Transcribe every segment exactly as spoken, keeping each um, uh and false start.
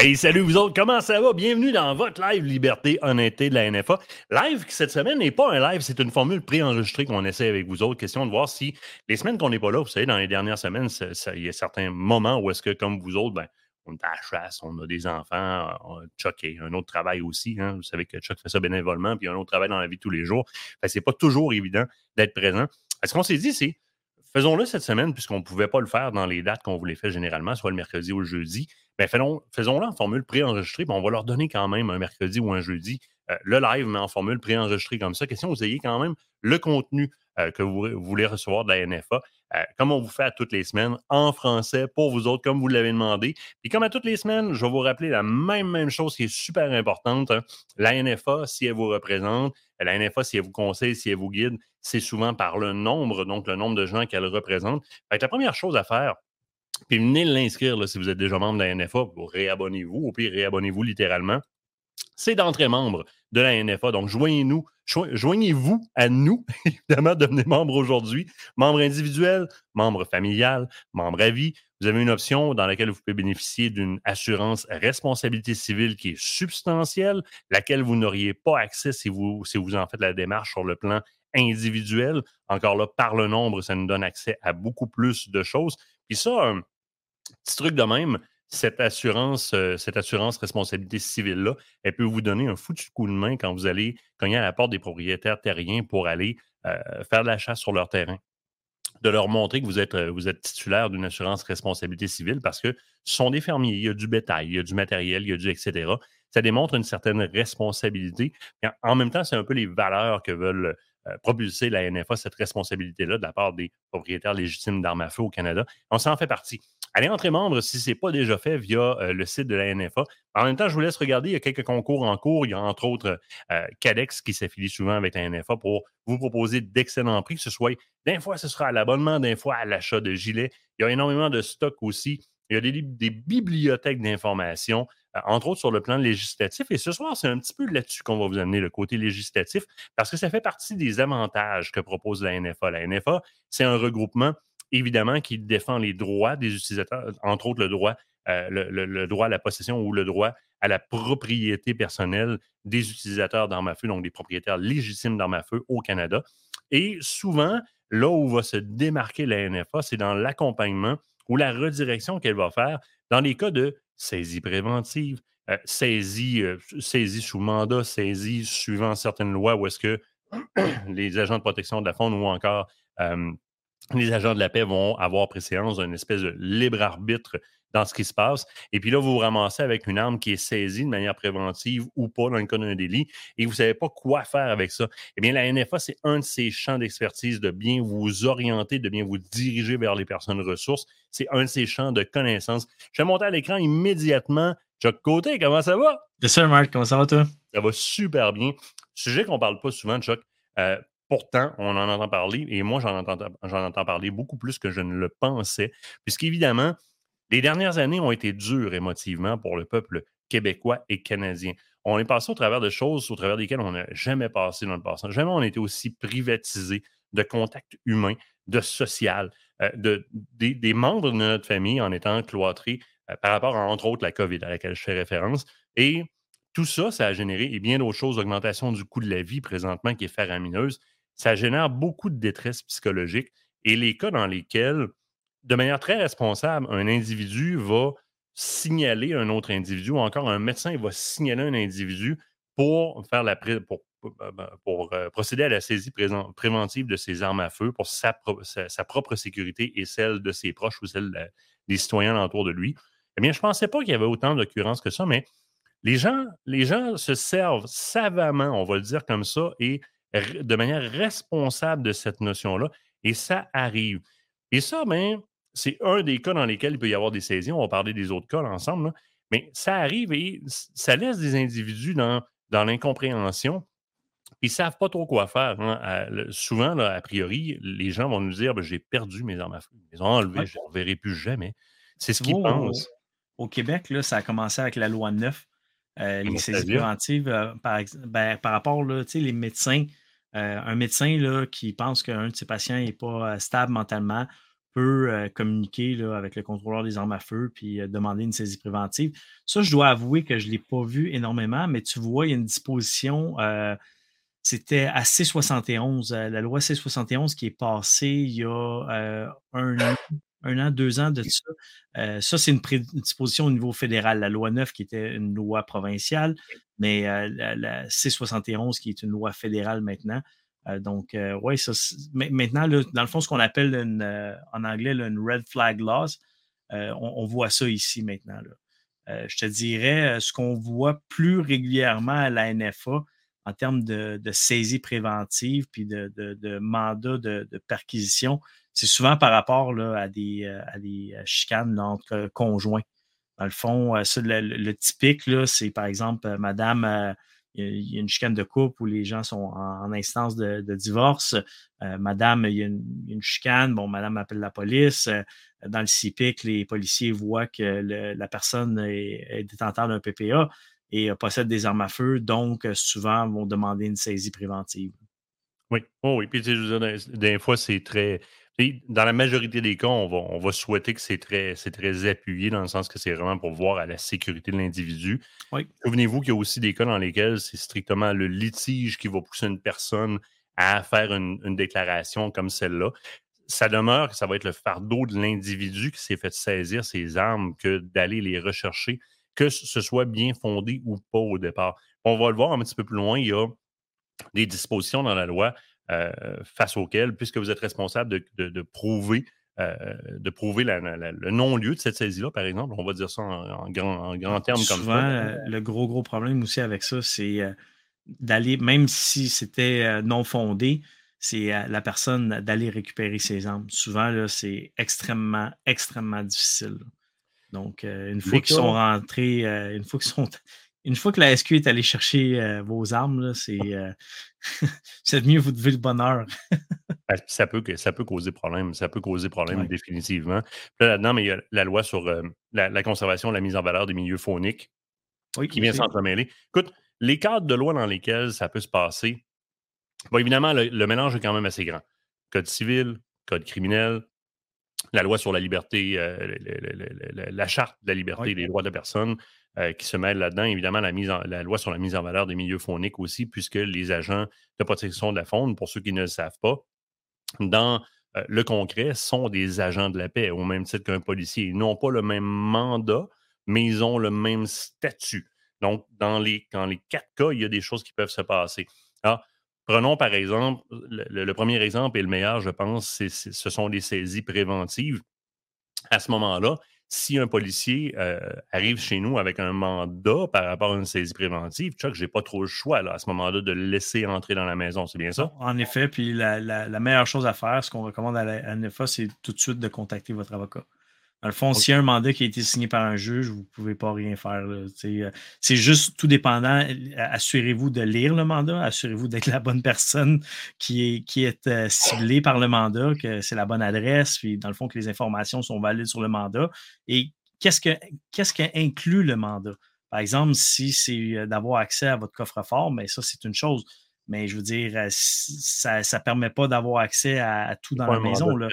Hey, salut vous autres, comment ça va? Bienvenue dans votre live Liberté, Honnêteté de la N F A. Live qui cette semaine n'est pas un live, c'est une formule préenregistrée qu'on essaie avec vous autres. Question de voir si les semaines qu'on n'est pas là, vous savez, dans les dernières semaines, il y a certains moments où est-ce que, comme vous autres, ben, on est à la chasse, on a des enfants, on a Chuck et un autre travail aussi. Hein. Vous savez que Chuck fait ça bénévolement, puis un autre travail dans la vie de tous les jours. Fait que c'est pas toujours évident d'être présent. Ce qu'on s'est dit, c'est faisons-le cette semaine, puisqu'on ne pouvait pas le faire dans les dates qu'on voulait faire généralement, soit le mercredi ou le jeudi. Bien, faisons-le en formule préenregistrée, puis on va leur donner quand même un mercredi ou un jeudi euh, le live, mais en formule préenregistrée comme ça. Question que vous ayez quand même le contenu euh, que vous, vous voulez recevoir de la N F A, euh, comme on vous fait à toutes les semaines, en français, pour vous autres, comme vous l'avez demandé. Et comme à toutes les semaines, je vais vous rappeler la même, même chose qui est super importante. Hein. La N F A, si elle vous représente, la N F A, si elle vous conseille, si elle vous guide, c'est souvent par le nombre, donc le nombre de gens qu'elle représente. Fait que la première chose à faire, puis venez l'inscrire là, si vous êtes déjà membre de la N F A, réabonnez-vous, au pire, réabonnez-vous littéralement. C'est d'entrer membre de la N F A, donc joignez-nous, joignez-vous à nous, évidemment, devenez membre aujourd'hui, membre individuel, membre familial, membre à vie. Vous avez une option dans laquelle vous pouvez bénéficier d'une assurance responsabilité civile qui est substantielle, laquelle vous n'auriez pas accès si vous, si vous en faites la démarche sur le plan individuel. Encore là, par le nombre, ça nous donne accès à beaucoup plus de choses. Puis ça, un petit truc de même, cette assurance, euh, cette assurance responsabilité civile-là, elle peut vous donner un foutu coup de main quand vous allez cogner à la porte des propriétaires terriens pour aller euh, faire de la chasse sur leur terrain. De leur montrer que vous êtes, euh, vous êtes titulaire d'une assurance responsabilité civile parce que ce sont des fermiers, il y a du bétail, il y a du matériel, il y a du et cetera. Ça démontre une certaine responsabilité. En, en même temps, c'est un peu les valeurs que veulent propulser la N F A, cette responsabilité-là de la part des propriétaires légitimes d'armes à feu au Canada. On s'en fait partie. Allez entrer membre si ce n'est pas déjà fait via euh, le site de la N F A. En même temps, je vous laisse regarder, il y a quelques concours en cours. Il y a entre autres euh, Cadex qui s'affilie souvent avec la N F A pour vous proposer d'excellents prix, que ce soit d'un fois ce sera à l'abonnement, d'un fois à l'achat de gilets. Il y a énormément de stocks aussi. Il y a des, des bibliothèques d'informations, euh, entre autres sur le plan législatif. Et ce soir, c'est un petit peu là-dessus qu'on va vous amener, le côté législatif, parce que ça fait partie des avantages que propose la N F A. La N F A, c'est un regroupement, évidemment, qui défend les droits des utilisateurs, entre autres le droit, euh, le, le, le droit à la possession ou le droit à la propriété personnelle des utilisateurs d'armes à feu, donc des propriétaires légitimes d'armes à feu au Canada. Et souvent, là où va se démarquer la N F A, c'est dans l'accompagnement ou la redirection qu'elle va faire dans les cas de saisie préventive, euh, saisie, euh, saisie sous mandat, saisie suivant certaines lois où est-ce que les agents de protection de la faune ou encore euh, les agents de la paix vont avoir préséance d'une espèce de libre arbitre dans ce qui se passe. Et puis là, vous vous ramassez avec une arme qui est saisie de manière préventive ou pas dans le cas d'un délit et vous ne savez pas quoi faire avec ça. Eh bien, la N F A, c'est un de ses champs d'expertise de bien vous orienter, de bien vous diriger vers les personnes ressources. C'est un de ses champs de connaissances. Je vais monter à l'écran immédiatement. Chuck Côté, comment ça va? Bien sûr, Marc. Comment ça va, toi? Ça va super bien. Sujet qu'on ne parle pas souvent, Chuck. Euh, Pourtant, on en entend parler, et moi, j'en entends, j'en entends parler beaucoup plus que je ne le pensais, puisqu'évidemment, les dernières années ont été dures émotivement pour le peuple québécois et canadien. On est passé au travers de choses au travers desquelles on n'a jamais passé dans le passé. Jamais on était aussi privatisé de contacts humains, de social, euh, de, des, des membres de notre famille en étant cloîtrés euh, par rapport à, entre autres, la COVID à laquelle je fais référence. Et tout ça, ça a généré, et bien d'autres choses, l'augmentation du coût de la vie présentement qui est faramineuse. Ça génère beaucoup de détresse psychologique et les cas dans lesquels, de manière très responsable, un individu va signaler un autre individu ou encore un médecin va signaler un individu pour, faire la pré- pour, pour, pour euh, procéder à la saisie pré- préventive de ses armes à feu pour sa, pro- sa, sa propre sécurité et celle de ses proches ou celle de, des citoyens alentour de lui. Eh bien, je ne pensais pas qu'il y avait autant d'occurrences que ça, mais les gens, les gens se servent savamment, on va le dire comme ça, et de manière responsable de cette notion-là, et ça arrive. Et ça, ben, c'est un des cas dans lesquels il peut y avoir des saisies. On va parler des autres cas là, ensemble, là. Mais ça arrive et ça laisse des individus dans, dans l'incompréhension. Ils ne savent pas trop quoi faire. Hein. À, souvent, là, a priori, les gens vont nous dire « j'ai perdu mes armes à feu, ils ont enlevé, ouais. Je ne les reverrai plus jamais. » C'est ce qu'ils oh, pensent. Au Québec, là, ça a commencé avec la loi neuf. Euh, les saisies préventives, euh, par, ben, par rapport, là, tu sais, les médecins, euh, un médecin là, qui pense qu'un de ses patients n'est pas euh, stable mentalement peut euh, communiquer là, avec le contrôleur des armes à feu puis euh, demander une saisie préventive. Ça, je dois avouer que je ne l'ai pas vu énormément, mais tu vois, il y a une disposition, euh, c'était à C soixante et onze, euh, la loi C soixante et onze qui est passée il y a euh, un an, un an, deux ans de ça. Euh, ça, c'est une disposition au niveau fédéral, la loi neuf qui était une loi provinciale, mais euh, la, la C soixante et onze qui est une loi fédérale maintenant. Euh, donc, euh, oui, maintenant, là, dans le fond, ce qu'on appelle une, euh, en anglais là, une « red flag laws euh, », on, on voit ça ici maintenant. Là. Euh, je te dirais, ce qu'on voit plus régulièrement à la N F A en termes de, de saisie préventive puis de, de, de mandat de, de perquisition, c'est souvent par rapport là, à, des, à des chicanes là, entre conjoints. Dans le fond, ça, le, le typique, là, c'est par exemple, madame... Euh, il y a une chicane de couple où les gens sont en instance de, de divorce. Euh, madame, il y a une, une chicane. Bon, madame appelle la police. Dans le C I P I C, les policiers voient que le, la personne est, est détenteur d'un P P A et possède des armes à feu. Donc, souvent, vont demander une saisie préventive. Oui. Oh oui. Puis, tu sais, je veux dire, des fois, c'est très... Dans la majorité des cas, on va, on va souhaiter que c'est très, c'est très appuyé dans le sens que c'est vraiment pour voir à la sécurité de l'individu. Oui. Souvenez-vous qu'il y a aussi des cas dans lesquels c'est strictement le litige qui va pousser une personne à faire une, une déclaration comme celle-là. Ça demeure que ça va être le fardeau de l'individu qui s'est fait saisir ses armes que d'aller les rechercher, que ce soit bien fondé ou pas au départ. On va le voir un petit peu plus loin, il y a des dispositions dans la loi Euh, face auquel, puisque vous êtes responsable de, de, de prouver, euh, de prouver la, la, la, le non-lieu de cette saisie-là, par exemple, on va dire ça en, en grand, en grand terme comme ça. Souvent, le gros, gros problème aussi avec ça, c'est euh, d'aller, même si c'était euh, non fondé, c'est euh, la personne d'aller récupérer ses armes. Souvent, là, c'est extrêmement, extrêmement difficile. Donc, euh, une fois qu'ils sont rentrés, euh, une fois qu'ils sont... Une fois que la S Q est allée chercher euh, vos armes, là, c'est, euh, c'est mieux vous devez le bonheur. ça, peut, ça peut causer problème. Ça peut causer problème, ouais. Définitivement. Là, là-dedans, mais il y a la loi sur euh, la, la conservation, la mise en valeur des milieux fauniques oui, qui vient s'entremêler. Écoute, les cadres de loi dans lesquels ça peut se passer, bon, évidemment, le, le mélange est quand même assez grand. Code civil, code criminel, la loi sur la liberté, euh, le, le, le, le, la charte de la liberté oui. et des droits de personnes, Euh, qui se mêlent là-dedans. Évidemment, la, mise en, la loi sur la mise en valeur des milieux fauniques aussi, puisque les agents de protection de la faune, pour ceux qui ne le savent pas, dans euh, le concret, sont des agents de la paix, au même titre qu'un policier. Ils n'ont pas le même mandat, mais ils ont le même statut. Donc, dans les, dans les quatre cas, il y a des choses qui peuvent se passer. Alors, prenons par exemple, le, le premier exemple et le meilleur, je pense, c'est, c'est, ce sont les saisies préventives. À ce moment-là, si un policier euh, arrive chez nous avec un mandat par rapport à une saisie préventive, Chuck, je n'ai pas trop le choix là, à ce moment-là de le laisser entrer dans la maison, c'est bien ça? En effet, puis la, la, la meilleure chose à faire, ce qu'on recommande à la N F A, c'est tout de suite de contacter votre avocat. Dans le fond, okay. S'il y a un mandat qui a été signé par un juge, vous ne pouvez pas rien faire. Là, euh, c'est juste tout dépendant. Assurez-vous de lire le mandat, assurez-vous d'être la bonne personne qui est, qui est euh, ciblée par le mandat, que c'est la bonne adresse, puis dans le fond, que les informations sont valides sur le mandat. Et qu'est-ce que qu'est-ce que inclut le mandat? Par exemple, si c'est d'avoir accès à votre coffre-fort, bien ça, c'est une chose. Mais je veux dire, ça ne permet pas d'avoir accès à, à tout dans la maison. Là.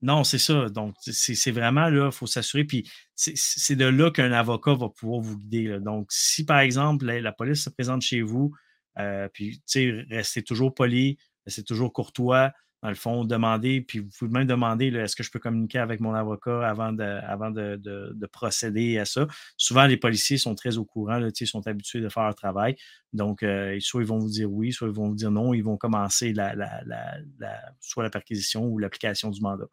Non, c'est ça. Donc, c'est, c'est vraiment là, il faut s'assurer. Puis, c'est, c'est de là qu'un avocat va pouvoir vous guider. Là. Donc, si, par exemple, la, la police se présente chez vous, euh, puis, tu sais, restez toujours poli, restez toujours courtois. Dans le fond, demandez, puis vous pouvez même demander, là, est-ce que je peux communiquer avec mon avocat avant de, avant de, de, de procéder à ça? Souvent, les policiers sont très au courant, là, tu sais, sont habitués de faire leur travail. Donc, euh, soit ils vont vous dire oui, soit ils vont vous dire non. Ils vont commencer la, la, la, la, soit la perquisition ou l'application du mandat.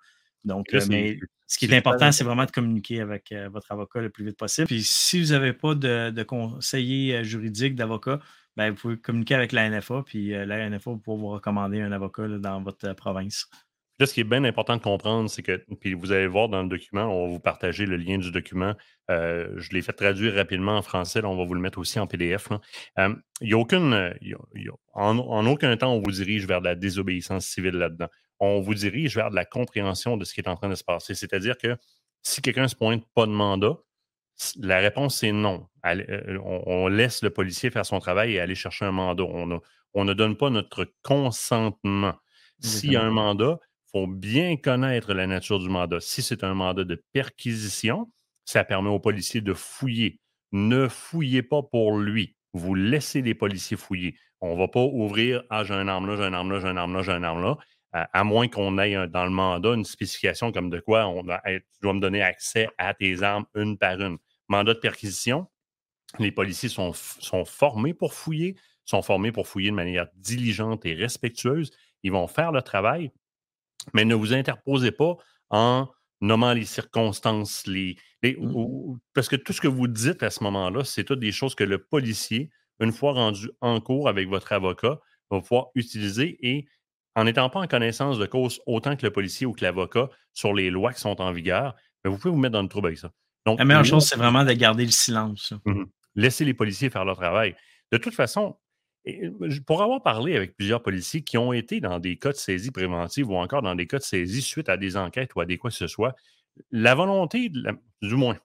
Donc, là, euh, mais ce qui est, c'est important, c'est vraiment de communiquer avec euh, votre avocat le plus vite possible. Puis, si vous n'avez pas de, de conseiller juridique, d'avocat, ben, vous pouvez communiquer avec la N F A, puis euh, la N F A va pouvoir vous recommander un avocat là, dans votre euh, province. Là, ce qui est bien important de comprendre, c'est que, puis vous allez voir dans le document, on va vous partager le lien du document. Euh, je l'ai fait traduire rapidement en français, là, on va vous le mettre aussi en P D F. Il euh, n'y a aucune, y a, y a, en, en aucun temps, on vous dirige vers de la désobéissance civile là-dedans. On vous dirige vers de la compréhension de ce qui est en train de se passer. C'est-à-dire que si quelqu'un se pointe pas de mandat, la réponse est non. On laisse le policier faire son travail et aller chercher un mandat. On, a, on ne donne pas notre consentement. S'il y a un mandat, il faut bien connaître la nature du mandat. Si c'est un mandat de perquisition, ça permet aux policiers de fouiller. Ne fouillez pas pour lui. Vous laissez les policiers fouiller. On ne va pas ouvrir « Ah, j'ai un arme là, j'ai un arme là, j'ai un arme là, j'ai un arme là », à moins qu'on ait un, dans le mandat une spécification comme de quoi on doit, hey, tu dois me donner accès à tes armes une par une. Mandat de perquisition, les policiers sont, sont formés pour fouiller, sont formés pour fouiller de manière diligente et respectueuse. Ils vont faire le travail, mais ne vous interposez pas en nommant les circonstances. Les, les, ou, ou, parce que tout ce que vous dites à ce moment-là, c'est toutes des choses que le policier, une fois rendu en cours avec votre avocat, va pouvoir utiliser et, en n'étant pas en connaissance de cause autant que le policier ou que l'avocat sur les lois qui sont en vigueur, bien, vous pouvez vous mettre dans le trouble avec ça. Donc, la meilleure les... chose, c'est vraiment de garder le silence. Mm-hmm. Laissez les policiers faire leur travail. De toute façon, pour avoir parlé avec plusieurs policiers qui ont été dans des cas de saisie préventive ou encore dans des cas de saisie suite à des enquêtes ou à des quoi que ce soit, la volonté, la... du moins,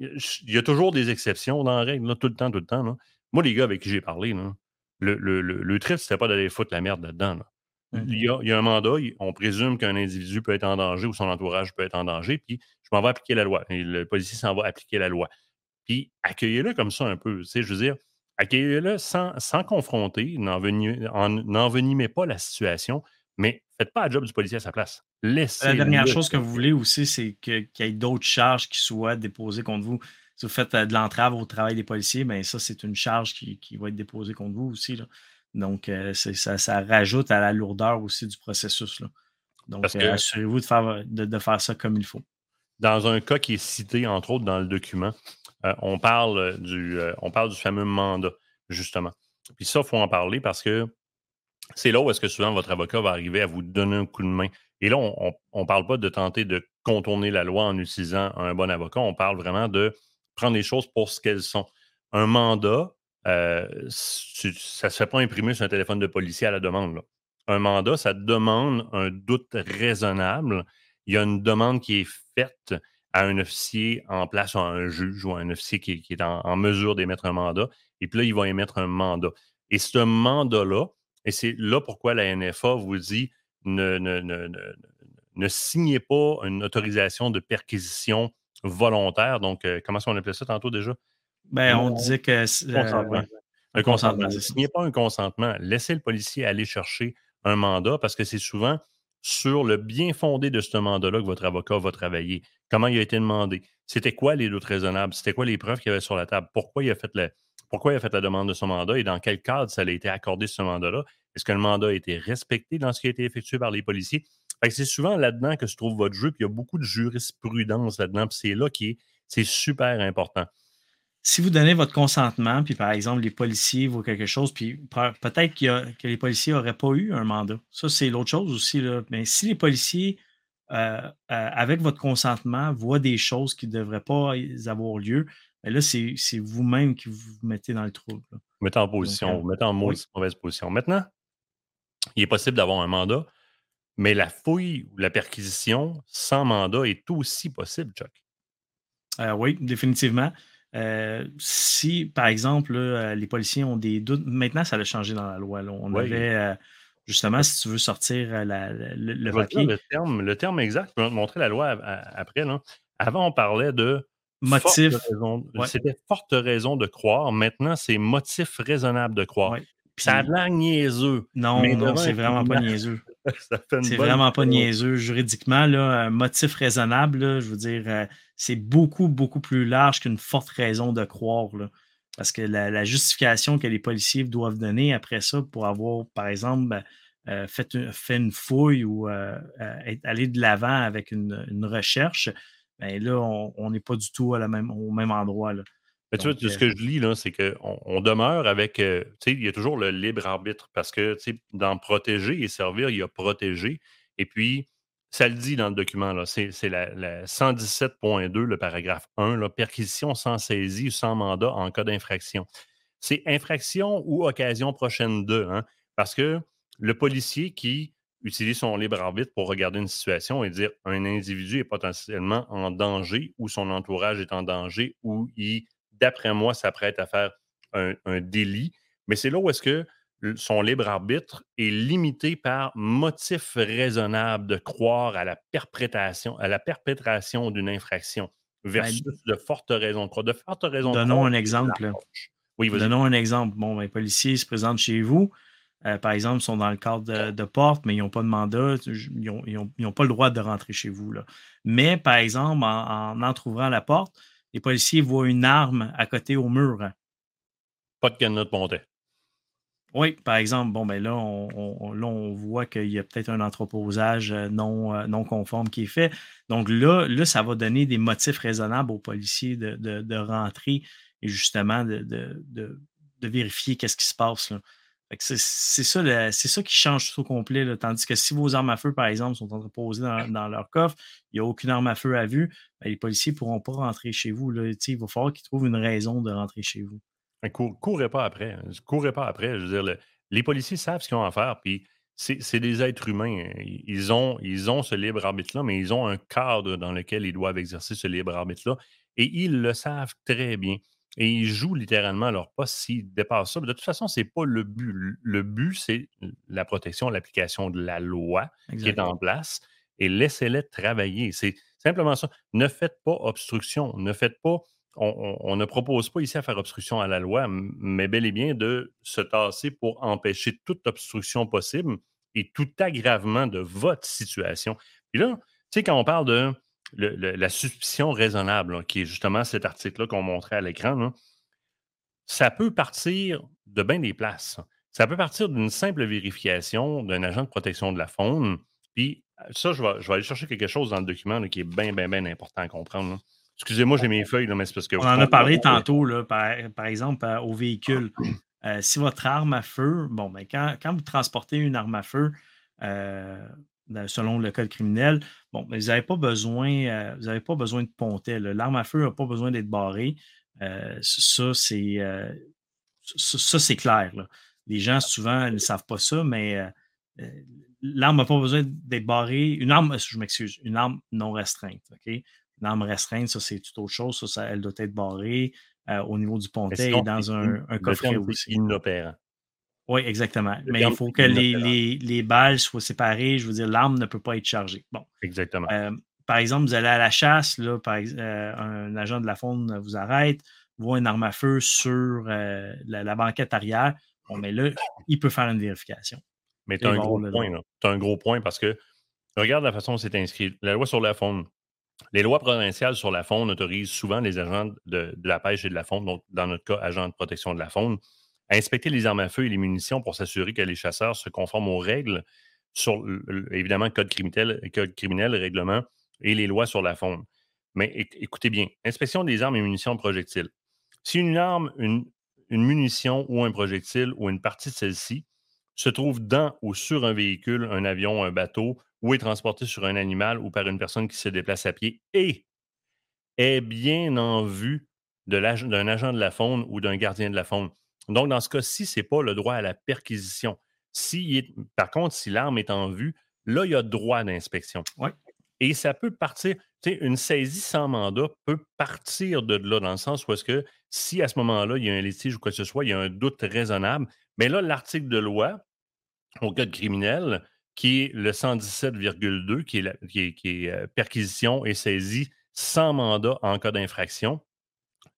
il y a toujours des exceptions dans la règle, là, tout le temps, tout le temps. Là. Moi, les gars avec qui j'ai parlé, là, le, le, le, le trip, c'était pas d'aller foutre la merde là-dedans. Là. Mm-hmm. Il, y a, il y a un mandat, on présume qu'un individu peut être en danger ou son entourage peut être en danger, puis je m'en vais appliquer la loi. Et le policier s'en va appliquer la loi. Puis accueillez-le comme ça un peu. Tu sais, je veux dire, accueillez-le sans, sans confronter, n'envenimez, en, n'envenimez pas la situation, mais faites pas la job du policier à sa place. Laissez-le. La dernière chose que vous voulez aussi, c'est que, qu'il y ait d'autres charges qui soient déposées contre vous. Si vous faites de l'entrave au travail des policiers, bien ça, c'est une charge qui, qui va être déposée contre vous aussi, là. Donc, euh, c'est, ça, ça rajoute à la lourdeur aussi du processus, là. Donc, euh, assurez-vous de faire, de, de faire ça comme il faut. Dans un cas qui est cité, entre autres, dans le document, euh, on, parle du, euh, on parle du fameux mandat, justement. Puis ça, il faut en parler parce que c'est là où est-ce que souvent votre avocat va arriver à vous donner un coup de main. Et là, on ne parle pas de tenter de contourner la loi en utilisant un bon avocat. On parle vraiment de prendre les choses pour ce qu'elles sont. Un mandat... Euh, ça ne se fait pas imprimer sur un téléphone de policier à la demande, là. Un mandat, ça demande un doute raisonnable. Il y a une demande qui est faite à un officier en place ou à un juge ou à un officier qui, qui est en, en mesure d'émettre un mandat. Et puis là, il va émettre un mandat. Et ce mandat-là, et c'est là pourquoi la N F A vous dit ne, ne, ne, ne, ne signez pas une autorisation de perquisition volontaire. Donc, euh, comment on appelait ça tantôt déjà? Ben, on, on disait que... Consentement. Euh, un consentement. Il n'y a pas un consentement. Laissez le policier aller chercher un mandat parce que c'est souvent sur le bien fondé de ce mandat-là que votre avocat va travailler. Comment il a été demandé? C'était quoi les doutes raisonnables? C'était quoi les preuves qu'il y avait sur la table? Pourquoi il a fait la, pourquoi il a fait la demande de ce mandat et dans quel cadre ça a été accordé ce mandat-là? Est-ce que le mandat a été respecté dans ce qui a été effectué par les policiers? Fait que c'est souvent là-dedans que se trouve votre jeu, puis il y a beaucoup de jurisprudence là-dedans, puis c'est là qui est, c'est super important. Si vous donnez votre consentement, puis par exemple, les policiers voient quelque chose, puis peut-être qu'il y a, que les policiers n'auraient pas eu un mandat. Ça, c'est l'autre chose aussi, là. Mais si les policiers, euh, euh, avec votre consentement, voient des choses qui ne devraient pas avoir lieu, bien là, c'est, c'est vous-même qui vous mettez dans le trouble, là. Vous mettez en position, Donc, vous mettez en mauvaise, oui. mauvaise position. Maintenant, il est possible d'avoir un mandat, mais la fouille ou la perquisition sans mandat est aussi possible, Chuck. Euh, oui, définitivement. Euh, si, par exemple, là, les policiers ont des doutes, maintenant, ça a changé dans la loi. Là. On oui. avait, euh, justement, si tu veux sortir la, la, le, le papier. Le terme, le terme exact, je vais te montrer la loi à, à, après. Là. Avant, on parlait de motif. Forte raison, ouais. C'était forte raison de croire. Maintenant, c'est motif raisonnable de croire. Ouais. Puis, ça a l'air niaiseux. Non, mais non, c'est vraiment pas niaiseux. C'est vraiment pas niaiseux. Juridiquement, là, un motif raisonnable, là, je veux dire, euh, c'est beaucoup, beaucoup plus large qu'une forte raison de croire, là. Parce que la, la justification que les policiers doivent donner après ça pour avoir, par exemple, ben, euh, fait, une, fait une fouille ou euh, euh, aller de l'avant avec une, une recherche, ben là, on n'est pas du tout à la même, au même endroit, là. Mais tu Donc, vois, ce que je lis, là, c'est qu'on on demeure avec... Euh, tu sais, il y a toujours le libre arbitre parce que, tu sais, dans protéger et servir, il y a protéger. Et puis, ça le dit dans le document, là, c'est, c'est la, la cent dix-sept point deux, le paragraphe un, là, perquisition sans saisie ou sans mandat en cas d'infraction. C'est infraction ou occasion prochaine de, hein, parce que le policier qui utilise son libre arbitre pour regarder une situation et dire un individu est potentiellement en danger ou son entourage est en danger ou il... d'après moi, ça prête à faire un, un délit. Mais c'est là où est-ce que son libre arbitre est limité par motif raisonnable de croire à la perpétration, à la perpétration d'une infraction versus ben, de fortes raisons de croire. De fortes raisons donnons de croire, un exemple. Oui, donnons un exemple. Bon, ben, les policiers se présentent chez vous. Euh, par exemple, ils sont dans le cadre de, de porte, mais ils n'ont pas de mandat. Ils n'ont ils ont, ils ont pas le droit de rentrer chez vous. Là. Mais, par exemple, en, en entrouvrant la porte, les policiers voient une arme à côté au mur. Pas de canette montée. Oui, par exemple, bon, ben là, on, on, là, on voit qu'il y a peut-être un entreposage non, non conforme qui est fait. Donc là, là, ça va donner des motifs raisonnables aux policiers de, de, de rentrer et justement de, de, de, de vérifier qu'est-ce qui se passe. Là. Fait que c'est, c'est, ça, le, c'est ça qui change tout au complet. Là. Tandis que si vos armes à feu, par exemple, sont entreposées dans, dans leur coffre, il n'y a aucune arme à feu à vue, ben les policiers ne pourront pas rentrer chez vous. Là. Il va falloir qu'ils trouvent une raison de rentrer chez vous. Cour, courez pas après. Courez pas après. Je veux dire, le, les policiers savent ce qu'ils ont à faire, puis c'est, c'est des êtres humains. Ils ont, ils ont ce libre arbitre-là, mais ils ont un cadre dans lequel ils doivent exercer ce libre arbitre-là. Et ils le savent très bien. Et ils jouent littéralement à leur poste s'ils dépassent ça. Mais de toute façon, ce n'est pas le but. Le but, c'est la protection, l'application de la loi Exactement. Qui est en place. Et laissez-les travailler. C'est simplement ça. Ne faites pas obstruction. Ne faites pas. On, on, on ne propose pas ici à faire obstruction à la loi, mais bel et bien de se tasser pour empêcher toute obstruction possible et tout aggravement de votre situation. Puis là, tu sais, quand on parle de le, le, la suspicion raisonnable, là, qui est justement cet article-là qu'on montrait à l'écran, là, ça peut partir de bien des places. Ça peut partir d'une simple vérification d'un agent de protection de la faune. Puis ça, je vais, je vais aller chercher quelque chose dans le document là, qui est bien, bien, bien important à comprendre, là. Excusez-moi, j'ai mes feuilles, là, mais c'est parce que... On en a parlé tantôt, là, par, par exemple, euh, au véhicule. Euh, si votre arme à feu... Bon, ben, quand, quand vous transportez une arme à feu, euh, selon le code criminel, bon, ben, vous n'avez pas besoin, euh, vous n'avez pas besoin de ponter. Là. L'arme à feu n'a pas besoin d'être barrée. Euh, ça, c'est, euh, ça, ça, c'est clair. Là. Les gens, souvent, ne savent pas ça, mais euh, l'arme n'a pas besoin d'être barrée. Une arme, je m'excuse, une arme non restreinte, OK? Une arme restreinte, ça, c'est toute autre chose. Ça, ça, elle doit être barrée euh, au niveau du pontet et dans un, un coffret aussi. Inopérant. Oui, exactement. Le Mais il faut que les, les, les balles soient séparées. Je veux dire, l'arme ne peut pas être chargée. Bon. Exactement. Euh, par exemple, vous allez à la chasse, là, par, euh, un agent de la faune vous arrête, voit une arme à feu sur euh, la, la banquette arrière. Bon, mais là, il peut faire une vérification. Mais tu as un gros point, là. Tu as un gros point parce que, regarde la façon dont c'est inscrit. La loi sur la faune. Les lois provinciales sur la faune autorisent souvent les agents de, de la pêche et de la faune, donc dans notre cas, agents de protection de la faune, à inspecter les armes à feu et les munitions pour s'assurer que les chasseurs se conforment aux règles sur, évidemment, le code criminel, code criminel, règlement et les lois sur la faune. Mais écoutez bien, inspection des armes et munitions de projectiles. Si une arme, une, une munition ou un projectile ou une partie de celle-ci se trouve dans ou sur un véhicule, un avion, un bateau, ou est transporté sur un animal ou par une personne qui se déplace à pied et est bien en vue de d'un agent de la faune ou d'un gardien de la faune. Donc, dans ce cas-ci, ce n'est pas le droit à la perquisition. Si est, par contre, si l'arme est en vue, là, il y a droit d'inspection. Ouais. Et ça peut partir, tu sais, une saisie sans mandat peut partir de là, dans le sens où est-ce que si à ce moment-là, il y a un litige ou quoi que ce soit, il y a un doute raisonnable, mais là, l'article de loi, au code criminel, qui est le cent dix-sept virgule deux, qui est, la, qui est, qui est euh, perquisition et saisie sans mandat en cas d'infraction.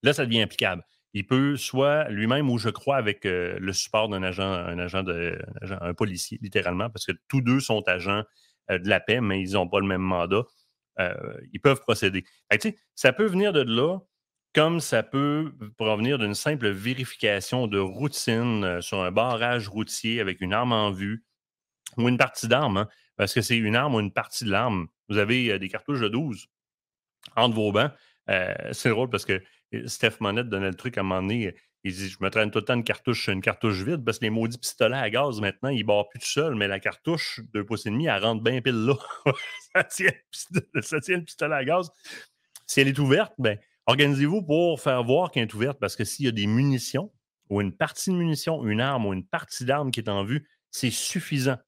Là, ça devient applicable. Il peut soit lui-même ou, je crois, avec euh, le support d'un agent, un agent de, un agent, un policier, littéralement, parce que tous deux sont agents euh, de la paix, mais ils n'ont pas le même mandat. Euh, ils peuvent procéder. Fait que, tu sais, ça peut venir de là, comme ça peut provenir d'une simple vérification de routine euh, sur un barrage routier avec une arme en vue, ou une partie d'arme, hein, parce que c'est une arme ou une partie de l'arme. Vous avez euh, des cartouches de douze entre vos bancs. Euh, c'est drôle parce que Steph Monette donnait le truc à un moment donné. Il dit, je me traîne tout le temps une cartouche, une cartouche vide parce que les maudits pistolets à gaz, maintenant, ils barrent plus tout seul, mais la cartouche, deux pouces et demi, elle rentre bien pile là. ça, tient pistolet, ça tient le pistolet à gaz. Si elle est ouverte, ben, organisez-vous pour faire voir qu'elle est ouverte parce que s'il y a des munitions ou une partie de munitions, une arme ou une partie d'arme qui est en vue, c'est suffisant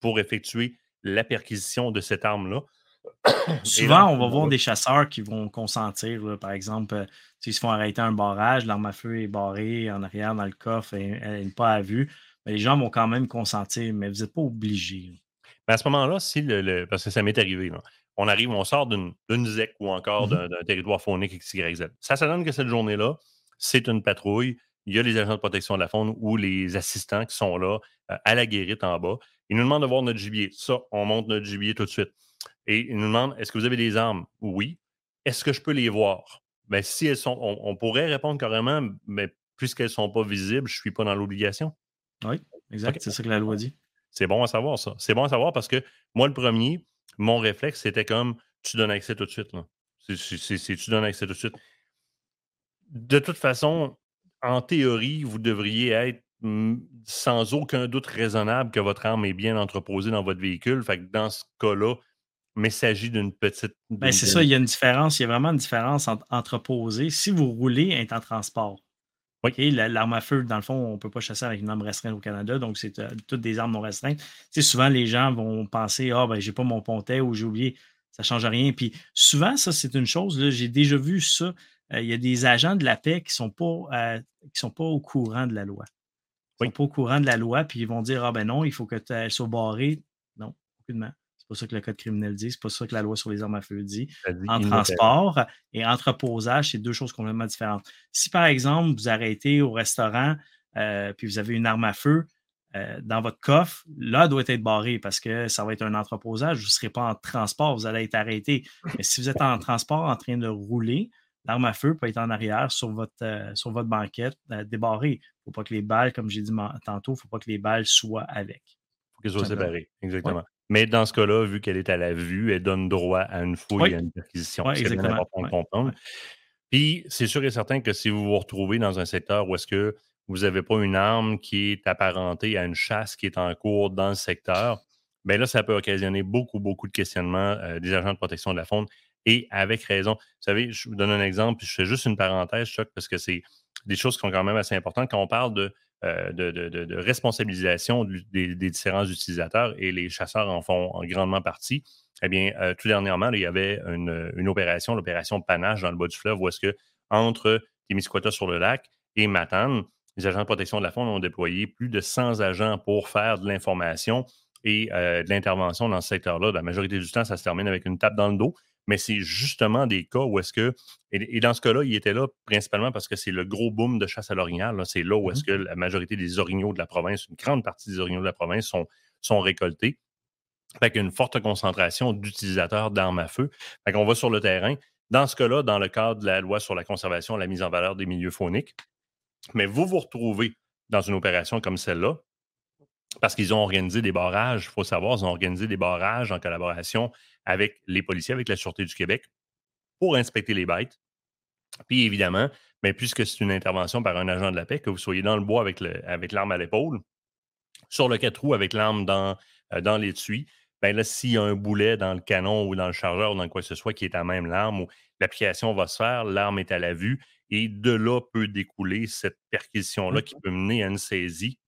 pour effectuer la perquisition de cette arme-là. Souvent, là, on va on... voir des chasseurs qui vont consentir. Là, par exemple, euh, s'ils se font arrêter un barrage, l'arme à feu est barrée en arrière dans le coffre, et, elle n'est pas à vue. mais les gens vont quand même consentir, mais vous n'êtes pas obligé. À ce moment-là, si le, le, parce que ça m'est arrivé, là, on arrive, on sort d'une zec ou encore d'un mm-hmm. territoire faunique X Y Z. Ça, ça donne que cette journée-là, c'est une patrouille. Il y a les agents de protection de la faune ou les assistants qui sont là euh, à la guérite en bas. Ils nous demandent de voir notre gibier. Ça, on monte notre gibier tout de suite. Et ils nous demandent, est-ce que vous avez des armes? Oui. Est-ce que je peux les voir? Bien, si elles sont, on, on pourrait répondre carrément, mais puisqu'elles ne sont pas visibles, je ne suis pas dans l'obligation. Oui, exact. Okay. C'est ça que la loi dit. C'est bon à savoir, ça. C'est bon à savoir parce que moi, le premier, mon réflexe, c'était comme, tu donnes accès tout de suite. Là. C'est, c'est, c'est, tu donnes accès tout de suite. De toute façon, en théorie, vous devriez être sans aucun doute raisonnable que votre arme est bien entreposée dans votre véhicule. Fait que dans ce cas-là, mais il s'agit d'une petite... D'une ben, c'est ça, il y a une différence. Il y a vraiment une différence entre entreposer. Si vous roulez, est en transport. Oui. Okay, l'arme à feu, dans le fond, on ne peut pas chasser avec une arme restreinte au Canada, donc c'est euh, toutes des armes non restreintes. Tu sais, souvent, les gens vont penser « Ah, ben j'ai pas mon pontet » ou « J'ai oublié », ça ne change rien. Puis souvent, ça, c'est une chose, là, j'ai déjà vu ça. Euh, il y a des agents de la paix qui ne sont, euh, sont pas au courant de la loi. Ils ne sont pas au courant de la loi, puis ils vont dire « Ah, ben non, il faut que tu sois barré. » Non, aucunement. C'est pas ça que le code criminel dit, c'est pas ça que la loi sur les armes à feu dit. dit en transport et entreposage, c'est deux choses complètement différentes. Si, par exemple, vous arrêtez au restaurant euh, puis vous avez une arme à feu euh, dans votre coffre, là, elle doit être barrée parce que ça va être un entreposage. Vous ne serez pas en transport, vous allez être arrêté. Mais si vous êtes en transport en train de rouler, l'arme à feu peut être en arrière sur votre, euh, sur votre banquette euh, débarrée. Il ne faut pas que les balles, comme j'ai dit tantôt, il ne faut pas que les balles soient avec. Il faut qu'elles soient séparées, exactement. Ouais. Mais dans ce cas-là, vu qu'elle est à la vue, elle donne droit à une fouille, oui. à une perquisition. Oui, c'est bien important de comprendre. Oui. Puis, c'est sûr et certain que si vous vous retrouvez dans un secteur où est-ce que vous n'avez pas une arme qui est apparentée à une chasse qui est en cours dans le secteur, bien là, ça peut occasionner beaucoup, beaucoup de questionnements euh, des agents de protection de la faune et avec raison. Vous savez, je vous donne un exemple, puis je fais juste une parenthèse, Chuck, parce que c'est des choses qui sont quand même assez importantes quand on parle de Euh, de, de, de responsabilisation des, des différents utilisateurs et les chasseurs en font grandement partie. Eh bien, euh, tout dernièrement, là, il y avait une, une opération, l'opération Panache dans le bas du fleuve, où est-ce que entre Témiscouata sur le lac et Matane, les agents de protection de la faune ont déployé plus de cent agents pour faire de l'information et euh, de l'intervention dans ce secteur-là. La majorité du temps, ça se termine avec une tape dans le dos, mais c'est justement des cas où est-ce que... Et dans ce cas-là, il était là principalement parce que c'est le gros boom de chasse à l'orignal. Là. C'est là où est-ce que la majorité des orignaux de la province, une grande partie des orignaux de la province sont, sont récoltés. Fait qu'il y a une forte concentration d'utilisateurs d'armes à feu. Fait qu'on va sur le terrain. Dans ce cas-là, dans le cadre de la loi sur la conservation et la mise en valeur des milieux fauniques, mais vous vous retrouvez dans une opération comme celle-là parce qu'ils ont organisé des barrages. Il faut savoir, ils ont organisé des barrages en collaboration avec les policiers, avec la Sûreté du Québec, pour inspecter les bêtes. Puis évidemment, mais puisque c'est une intervention par un agent de la paix, que vous soyez dans le bois avec, le, avec l'arme à l'épaule, sur le quatre roues avec l'arme dans, euh, dans l'étui, bien là, s'il y a un boulet dans le canon ou dans le chargeur ou dans quoi que ce soit qui est à même l'arme, ou l'application va se faire, l'arme est à la vue, et de là peut découler cette perquisition-là qui peut mener à une saisie.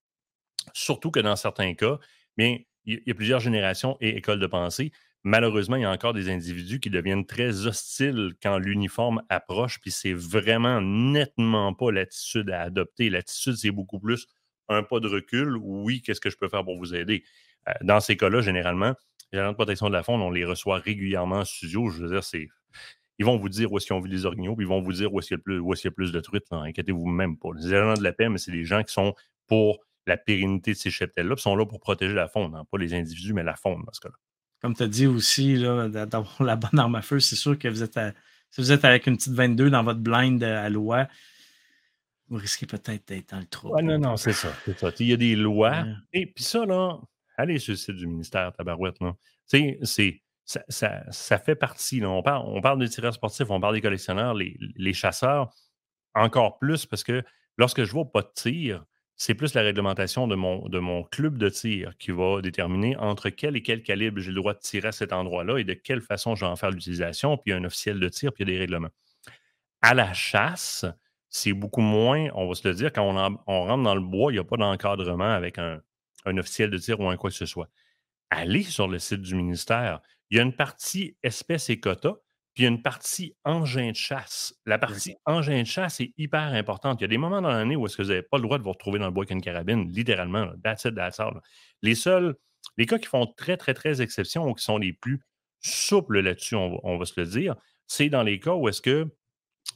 Surtout que dans certains cas, bien, il y a plusieurs générations et écoles de pensée. Malheureusement, il y a encore des individus qui deviennent très hostiles quand l'uniforme approche, puis c'est vraiment nettement pas l'attitude à adopter. L'attitude, c'est beaucoup plus un pas de recul. Oui, qu'est-ce que je peux faire pour vous aider? Dans ces cas-là, généralement, les agents de protection de la faune, on les reçoit régulièrement en studio. Je veux dire, c'est... Ils vont vous dire où est-ce qu'ils ont vu les orignaux, puis ils vont vous dire où est-ce qu'il y a, plus, où est-ce qu'il y a plus de truites. Non, inquiétez-vous même pas. Les agents de la paix, mais c'est des gens qui sont pour la pérennité de ces cheptels-là, puis sont là pour protéger la faune, hein? Pas les individus, mais la faune dans ce cas-là. Comme tu as dit aussi, là, d'avoir la bonne arme à feu, c'est sûr que vous êtes à, si vous êtes avec une petite vingt-deux dans votre blind à loi, vous risquez peut-être d'être dans le trou. Ah non, non, c'est ça, c'est ça. Il y a des lois. Ouais. Et puis ça, là, allez sur le site du ministère, tabarouette, là. Tu sais, c'est, ça, ça, ça fait partie, là. On parle, on parle des tireurs sportifs, on parle des collectionneurs, les, les chasseurs, encore plus, parce que lorsque je vois pas de tir, c'est plus la réglementation de mon, de mon club de tir qui va déterminer entre quel et quel calibre j'ai le droit de tirer à cet endroit-là et de quelle façon je vais en faire l'utilisation. Puis il y a un officiel de tir, puis il y a des règlements. À la chasse, c'est beaucoup moins, on va se le dire, quand on, en, on rentre dans le bois, il n'y a pas d'encadrement avec un, un officiel de tir ou un quoi que ce soit. Allez sur le site du ministère. Il y a une partie espèces et quotas, Puis il y a une partie engin de chasse. La partie engin de chasse est hyper importante. Il y a des moments dans l'année où est-ce que vous n'avez pas le droit de vous retrouver dans le bois avec une carabine, littéralement. Là, that's it, that's all. Les seuls, les cas qui font très, très, très exception ou qui sont les plus souples là-dessus, on va, on va se le dire, c'est dans les cas où est-ce que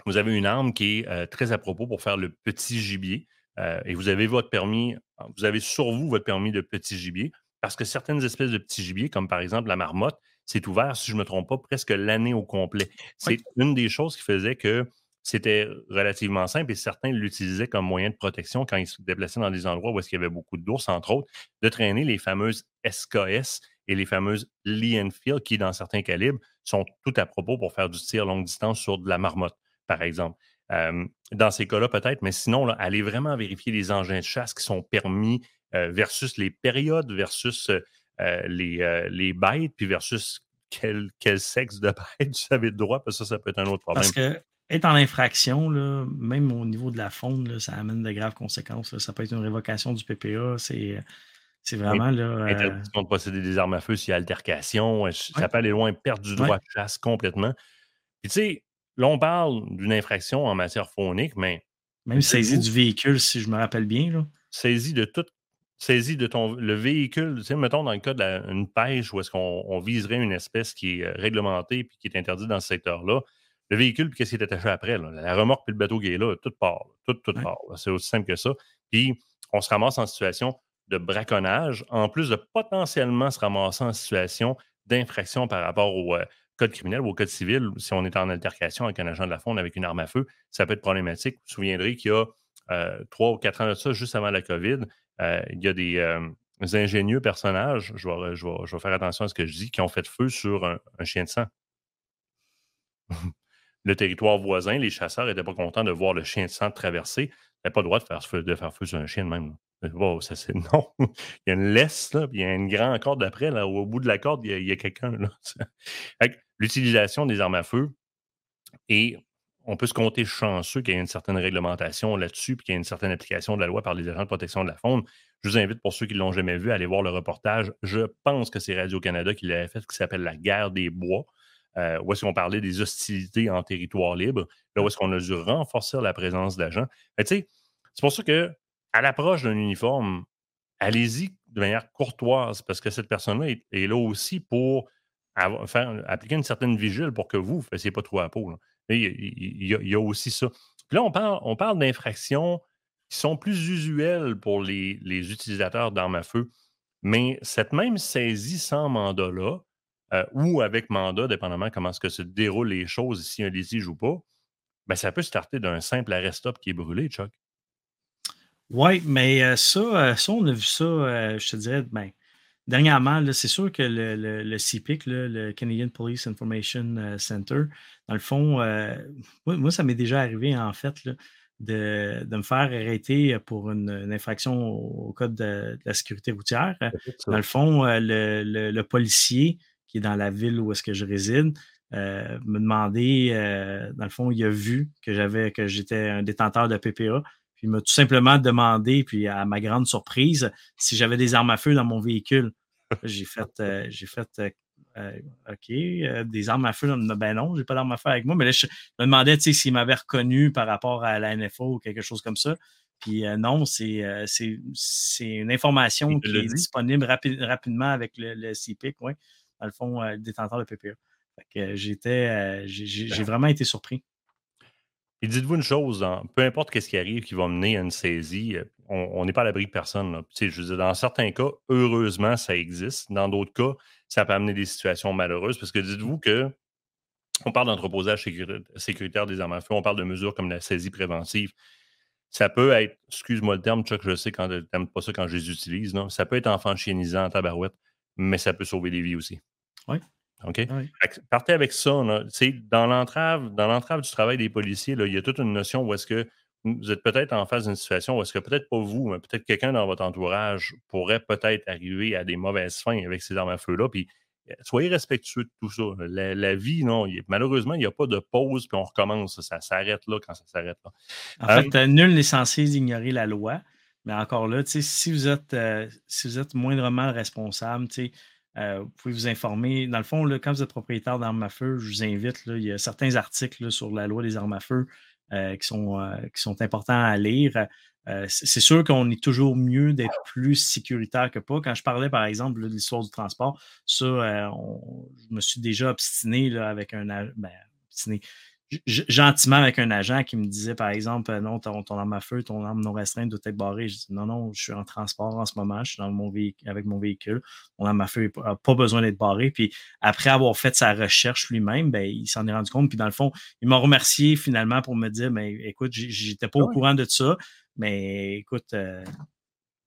vous avez une arme qui est euh, très à propos pour faire le petit gibier euh, et vous avez votre permis, vous avez sur vous votre permis de petit gibier parce que certaines espèces de petits gibiers, comme par exemple la marmotte, c'est ouvert, si je ne me trompe pas, presque l'année au complet. C'est une des choses qui faisait que c'était relativement simple et certains l'utilisaient comme moyen de protection quand ils se déplaçaient dans des endroits où est-ce qu'il y avait beaucoup d'ours, entre autres, de traîner les fameuses S K S et les fameuses Lee Enfield qui, dans certains calibres, sont tout à propos pour faire du tir longue distance sur de la marmotte, par exemple. Euh, dans ces cas-là, peut-être, mais sinon, là, allez vraiment vérifier les engins de chasse qui sont permis euh, versus les périodes, versus... Euh, Euh, les, euh, les bêtes, puis versus quel, quel sexe de bête vous avez le droit, parce que ça, ça peut être un autre problème. Parce que être en infraction, là, même au niveau de la faune, là, ça amène de graves conséquences. Là. Ça peut être une révocation du P P A, c'est, c'est vraiment... Et, là, interdiction euh... de posséder des armes à feu s'il y a altercation, ouais. Ça peut aller loin, perdre du droit ouais. de chasse complètement. Puis tu sais, là, on parle d'une infraction en matière faunique, mais... Même saisie du véhicule, si je me rappelle bien. Là. Saisie de toute saisie de ton le véhicule, tu sais, mettons dans le cas d'une pêche où est-ce qu'on on viserait une espèce qui est réglementée et qui est interdite dans ce secteur-là, le véhicule, puis qu'est-ce qui est attaché après? Là? La remorque puis le bateau qui est là, tout part, tout, tout ouais. part. Là. C'est aussi simple que ça. Puis on se ramasse en situation de braconnage, en plus de potentiellement se ramasser en situation d'infraction par rapport au euh, code criminel ou au code civil. Si on est en altercation avec un agent de la faune, avec une arme à feu, ça peut être problématique. Vous vous souviendrez qu'il y a trois euh, ou quatre ans de ça, juste avant la COVID, Euh, il y a des, euh, des ingénieux personnages, je vais, je, vais, je vais faire attention à ce que je dis, qui ont fait feu sur un, un chien de sang. Le territoire voisin, les chasseurs n'étaient pas contents de voir le chien de sang traverser. Ils n'avaient pas le droit de faire feu, de faire feu sur un chien de même. Wow, ça c'est non. Il y a une laisse, là, puis il y a une grande corde après, là, où au bout de la corde, il y a, il y a quelqu'un. Là. L'utilisation des armes à feu et... On peut se compter chanceux qu'il y ait une certaine réglementation là-dessus puis qu'il y ait une certaine application de la loi par les agents de protection de la faune. Je vous invite, pour ceux qui ne l'ont jamais vu, à aller voir le reportage. Je pense que c'est Radio-Canada qui l'avait fait, qui s'appelle « La guerre des bois euh, », où est-ce qu'on parlait des hostilités en territoire libre, là où est-ce qu'on a dû renforcer la présence d'agents. Mais tu sais, c'est pour ça qu'à l'approche d'un uniforme, allez-y de manière courtoise parce que cette personne-là est, est là aussi pour avoir, faire, appliquer une certaine vigile pour que vous ne fassiez pas trop à peau, là. Il y, a, il, y a, il y a aussi ça. Puis là, on parle, on parle d'infractions qui sont plus usuelles pour les, les utilisateurs d'armes à feu, mais cette même saisie sans mandat-là, euh, ou avec mandat, dépendamment comment est-ce que se déroulent les choses, ici un litige ou pas, ben ça peut starter d'un simple arrest-stop qui est brûlé, Chuck. Oui, mais ça, ça, on a vu ça, je te dirais, ben, dernièrement, là, c'est sûr que le, le, le C I P I C, là, le Canadian Police Information Center, dans le fond, euh, moi, moi, ça m'est déjà arrivé, en fait, là, de, de me faire arrêter pour une, une infraction au Code de, de la sécurité routière. Dans le fond, euh, le, le, le policier qui est dans la ville où est-ce que je réside euh, me demandait, euh, dans le fond, il a vu que j'avais, que j'étais un détenteur de P P A. Il m'a tout simplement demandé, puis à ma grande surprise, si j'avais des armes à feu dans mon véhicule. J'ai fait, euh, j'ai fait euh, euh, OK, euh, des armes à feu. Ben non, j'ai pas d'armes à feu avec moi. Mais là, je me demandais s'il m'avait reconnu par rapport à la N F A ou quelque chose comme ça. Puis euh, non, c'est, euh, c'est, c'est une information qui est disponible rapi- rapidement avec le, le C I P I C, ouais, dans le fond, euh, le détenteur de P P A. Fait que, euh, j'étais, euh, j'ai, j'ai vraiment été surpris. Et dites-vous une chose, hein, peu importe ce qui arrive qui va mener à une saisie, on n'est pas à l'abri de personne. Là. Je veux dire, dans certains cas, heureusement, ça existe. Dans d'autres cas, ça peut amener des situations malheureuses. Parce que dites-vous que on parle d'entreposage sécuritaire des armes à feu, on parle de mesures comme la saisie préventive. Ça peut être, excuse-moi le terme, Chuck, je sais quand tu n'aimes pas ça quand je les utilise, non? Ça peut être enfant-chiénisant en tabarouette, mais ça peut sauver des vies aussi. Oui. Okay? Oui. Partez avec ça. Là. Dans, l'entrave, dans l'entrave du travail des policiers, là, il y a toute une notion où est-ce que vous êtes peut-être en face d'une situation où est-ce que peut-être pas vous, mais peut-être quelqu'un dans votre entourage pourrait peut-être arriver à des mauvaises fins avec ces armes à feu-là. Puis, soyez respectueux de tout ça. La, la vie, non, il, malheureusement, il n'y a pas de pause puis on recommence. Ça s'arrête là quand ça s'arrête là. En euh, fait, euh, nul n'est censé ignorer la loi. Mais encore là, si vous êtes, euh, si vous êtes moindrement responsable, tu sais, Euh, vous pouvez vous informer. Dans le fond, là, quand vous êtes propriétaire d'armes à feu, je vous invite, là, il y a certains articles là, sur la loi des armes à feu euh, qui sont, euh, qui sont importants à lire. Euh, c'est sûr qu'on est toujours mieux d'être plus sécuritaire que pas. Quand je parlais, par exemple, là, de l'histoire du transport, ça, euh, on, je me suis déjà obstiné là, avec un... Ben, obstiné. Gentiment avec un agent qui me disait, par exemple, non, ton, ton arme à feu, ton arme non restreinte doit être barrée. Je dis, non, non, je suis en transport en ce moment, je suis dans mon véhicule, avec mon véhicule. Mon arme à feu n'a pas besoin d'être barrée. Puis après avoir fait sa recherche lui-même, ben, il s'en est rendu compte. Puis dans le fond, il m'a remercié finalement pour me dire, mais écoute, j'étais pas au courant de ça, mais écoute, euh,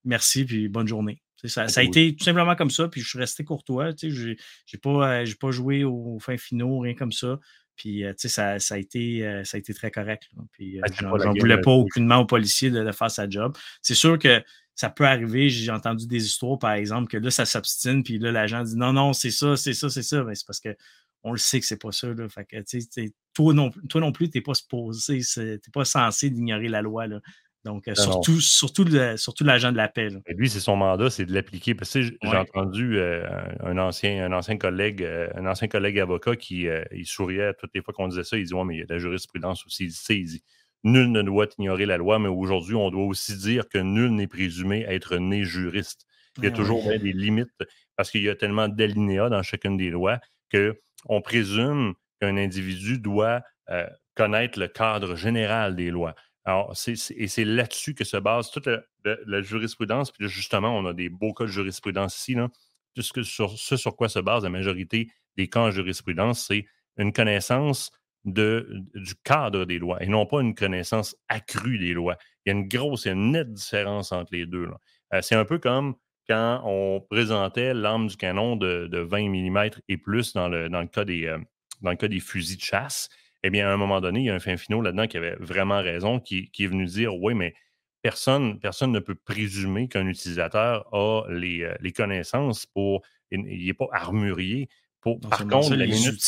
merci, puis bonne journée. Ça, ça a été tout simplement comme ça, puis je suis resté courtois. Tu sais, j'ai, j'ai pas, j'ai pas joué aux fins finaux, rien comme ça. Puis, euh, tu sais, ça, ça, euh, ça a été très correct. Là. Puis, euh, j'en, j'en voulais pas aucunement au policier de, de faire sa job. C'est sûr que ça peut arriver. J'ai entendu des histoires, par exemple, que là, ça s'obstine. Puis là, l'agent dit non, non, c'est ça, c'est ça, c'est ça. Mais c'est parce qu'on le sait que c'est pas ça. Là. Fait que, tu sais, toi non, toi non plus, t'es pas supposé, t'es pas censé d'ignorer la loi. Là. Donc, euh, surtout, surtout, le, surtout l'agent de la paix. Là. Et lui, c'est son mandat, c'est de l'appliquer. Parce que j'ai ouais. entendu euh, un, ancien, un, ancien collègue, euh, un ancien collègue avocat qui euh, il souriait toutes les fois qu'on disait ça. Il dit ouais, mais il y a de la jurisprudence aussi. Il dit, il dit nul ne doit ignorer la loi, mais aujourd'hui, on doit aussi dire que nul n'est présumé être né juriste. Il y a ouais, toujours ouais. des limites parce qu'il y a tellement d'alinéas dans chacune des lois qu'on présume qu'un individu doit euh, connaître le cadre général des lois. Alors, c'est, c'est, et c'est là-dessus que se base toute la, la, la jurisprudence. Puis là, justement, on a des beaux cas de jurisprudence ici. Là. Tout ce, que sur, ce sur quoi se base la majorité des cas en jurisprudence, c'est une connaissance de, du cadre des lois et non pas une connaissance accrue des lois. Il y a une grosse et une nette différence entre les deux. Là. Euh, c'est un peu comme quand on présentait l'arme du canon de, de vingt millimètres et plus dans le, dans le cas des, euh, dans le cas des fusils de chasse. Eh bien, à un moment donné, il y a un fin finot là-dedans qui avait vraiment raison, qui, qui est venu dire « Oui, mais personne, personne ne peut présumer qu'un utilisateur a les, les connaissances pour... Il n'est pas armurier. Pour, par, contre, la minute,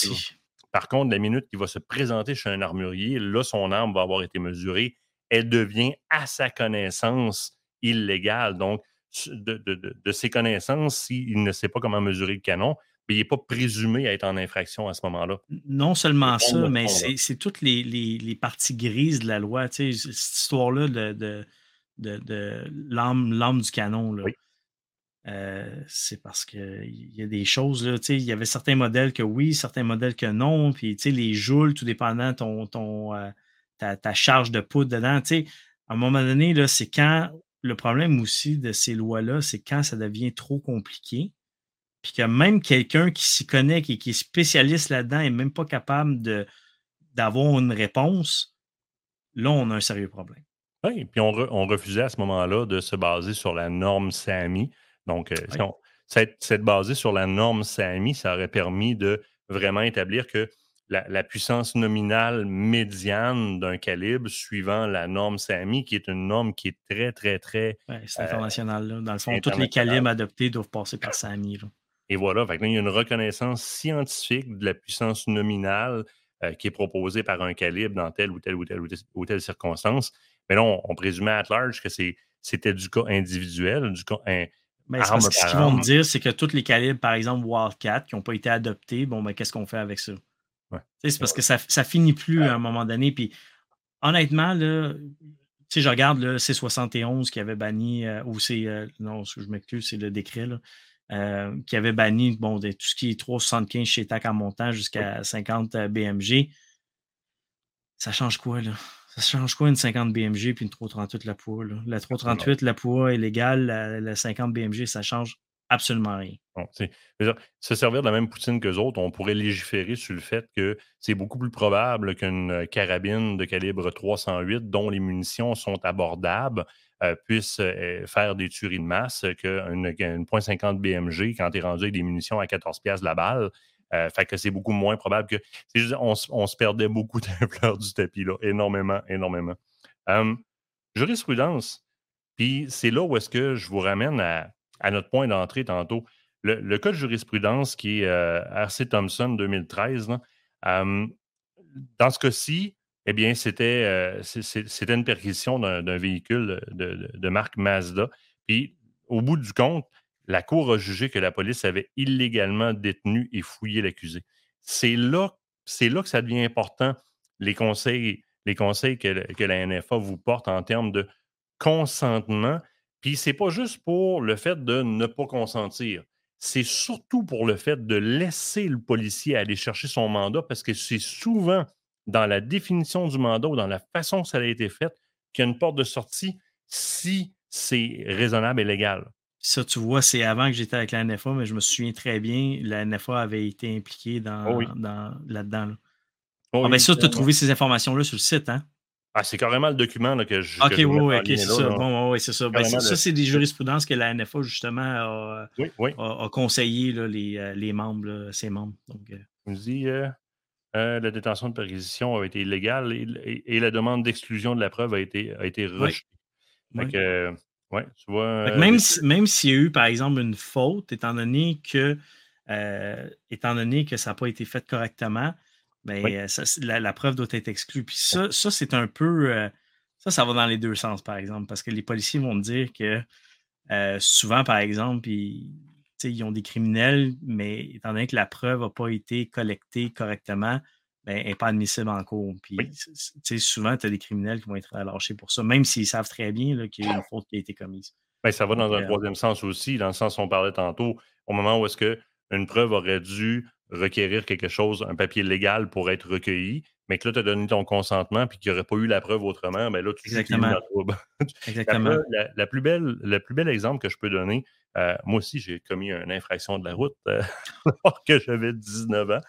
par contre, la minute qu'il va se présenter chez un armurier, là, son arme va avoir été mesurée. Elle devient, à sa connaissance, illégale. Donc, de, de, de, de ses connaissances, s'il ne sait pas comment mesurer le canon... mais il n'est pas présumé à être en infraction à ce moment-là. Non seulement ça, mais c'est, c'est toutes les, les, les parties grises de la loi. Tu sais, cette histoire-là de, de, de, de l'arme, l'arme du canon, là. Oui. Euh, c'est parce qu'il y a des choses, là, tu sais, il y avait certains modèles que oui, certains modèles que non, puis tu sais, les joules, tout dépendant ton, ton, euh, ta, ta charge de poudre dedans. Tu sais, à un moment donné, là, c'est quand le problème aussi de ces lois-là, c'est quand ça devient trop compliqué. Puis que même quelqu'un qui s'y connaît et qui est spécialiste là-dedans n'est même pas capable de, d'avoir une réponse, là, on a un sérieux problème. Oui, puis on, re, on refusait à ce moment-là de se baser sur la norme SAMI. Donc, euh, oui. si on, s'être, s'être basé sur la norme SAMI, ça aurait permis de vraiment établir que la, la puissance nominale médiane d'un calibre suivant la norme SAMI, qui est une norme qui est très, très, très... Ouais, c'est international. Euh, là. Dans le fond, tous les calibres adoptés doivent passer par SAMI. Là. Et voilà, fait que là, il y a une reconnaissance scientifique de la puissance nominale euh, qui est proposée par un calibre dans telle ou telle ou telle ou telle, ou telle circonstance. Mais là, on, on présumait à large que c'est, c'était du cas individuel, du cas in, mais c'est parce que ce qu'ils vont me dire, c'est que tous les calibres, par exemple, Wildcat, qui n'ont pas été adoptés, bon, ben qu'est-ce qu'on fait avec ça? Ouais. C'est parce que ça, ça finit plus ouais. à un moment donné. Puis honnêtement, là, je regarde le C soixante et onze qui avait banni, euh, ou c'est, euh, non, ce que je m'excuse, c'est le décret, là. Euh, qui avait banni bon, de, tout ce qui est trois soixante-quinze chez T A C en montant jusqu'à cinquante B M G. Ça change quoi, là? Ça change quoi, une cinquante B M G puis une trois trente-huit la P O A? Là? La trois trente-huit, la P O A est légale, la, la cinquante B M G, ça change absolument rien. Bon, c'est, c'est-à-dire, se servir de la même poutine qu'eux autres, on pourrait légiférer sur le fait que c'est beaucoup plus probable qu'une carabine de calibre trois cent huit, dont les munitions sont abordables, Euh, puisse euh, faire des tueries de masse euh, qu'une une point cinquante B M G quand t'es rendu avec des munitions à quatorze piastres la balle. Euh, fait que c'est beaucoup moins probable que... C'est juste, on, on se perdait beaucoup d'un pleur du tapis, là. Énormément, énormément. Euh, jurisprudence. Puis c'est là où est-ce que je vous ramène à, à notre point d'entrée tantôt. Le, le cas de jurisprudence qui est euh, R C. Thompson deux mille treize, là, euh, dans ce cas-ci, eh bien, c'était, euh, c'était une perquisition d'un, d'un véhicule de, de, de marque Mazda. Puis, au bout du compte, La Cour a jugé que la police avait illégalement détenu et fouillé l'accusé. C'est là, c'est là que ça devient important, les conseils, les conseils que, que la N F A vous porte en termes de consentement. Puis c'est pas juste pour le fait de ne pas consentir. C'est surtout pour le fait de laisser le policier aller chercher son mandat, parce que c'est souvent dans la définition du mandat ou dans la façon que ça a été fait qu'il y a une porte de sortie si c'est raisonnable et légal. Ça, tu vois, c'est avant que j'étais avec la N F A, mais je me souviens très bien, la N F A avait été impliquée dans, oh oui. dans, là-dedans. Là. Oh ah, oui, ben ça, tu as trouvé ces informations-là sur le site, hein? Ah, c'est carrément le document là, que je. Ok, que je oui, oui, ok, c'est ça. Là, bon, oui, c'est ça. Ben, c'est, le... Ça, c'est des jurisprudences que la N F A, justement, a, oui, oui. a, a conseillé là, les, les membres, là, ses membres. Donc, euh... Il nous dit euh, euh, la détention de perquisition a été illégale et, et, et la demande d'exclusion de la preuve a été, a été rejetée. Oui. Fait oui. que, ouais, tu vois. Fait que même, euh, si, même s'il y a eu, par exemple, une faute, étant donné que, euh, étant donné que ça n'a pas été fait correctement. Bien, oui. ça, la, la preuve doit être exclue. Puis ça, ça c'est un peu... Euh, ça, ça va dans les deux sens, par exemple, parce que les policiers vont me dire que euh, souvent, par exemple, ils, ils ont des criminels, mais étant donné que la preuve n'a pas été collectée correctement, bien, elle n'est pas admissible en cours. Puis oui. souvent, tu as des criminels qui vont être relâchés pour ça, même s'ils savent très bien là, qu'il y a une faute qui a été commise. Bien, ça va dans Donc, un euh, troisième sens aussi, dans le sens où on parlait tantôt, au moment où est-ce qu'une preuve aurait dû... requérir quelque chose, un papier légal pour être recueilli, mais que là, tu as donné ton consentement puis qu'il n'y aurait pas eu la preuve autrement, bien là, tu es dans le trouble. Exactement. La, la plus belle, le plus bel exemple que je peux donner, euh, moi aussi, j'ai commis une infraction de la route euh, alors que j'avais dix-neuf ans.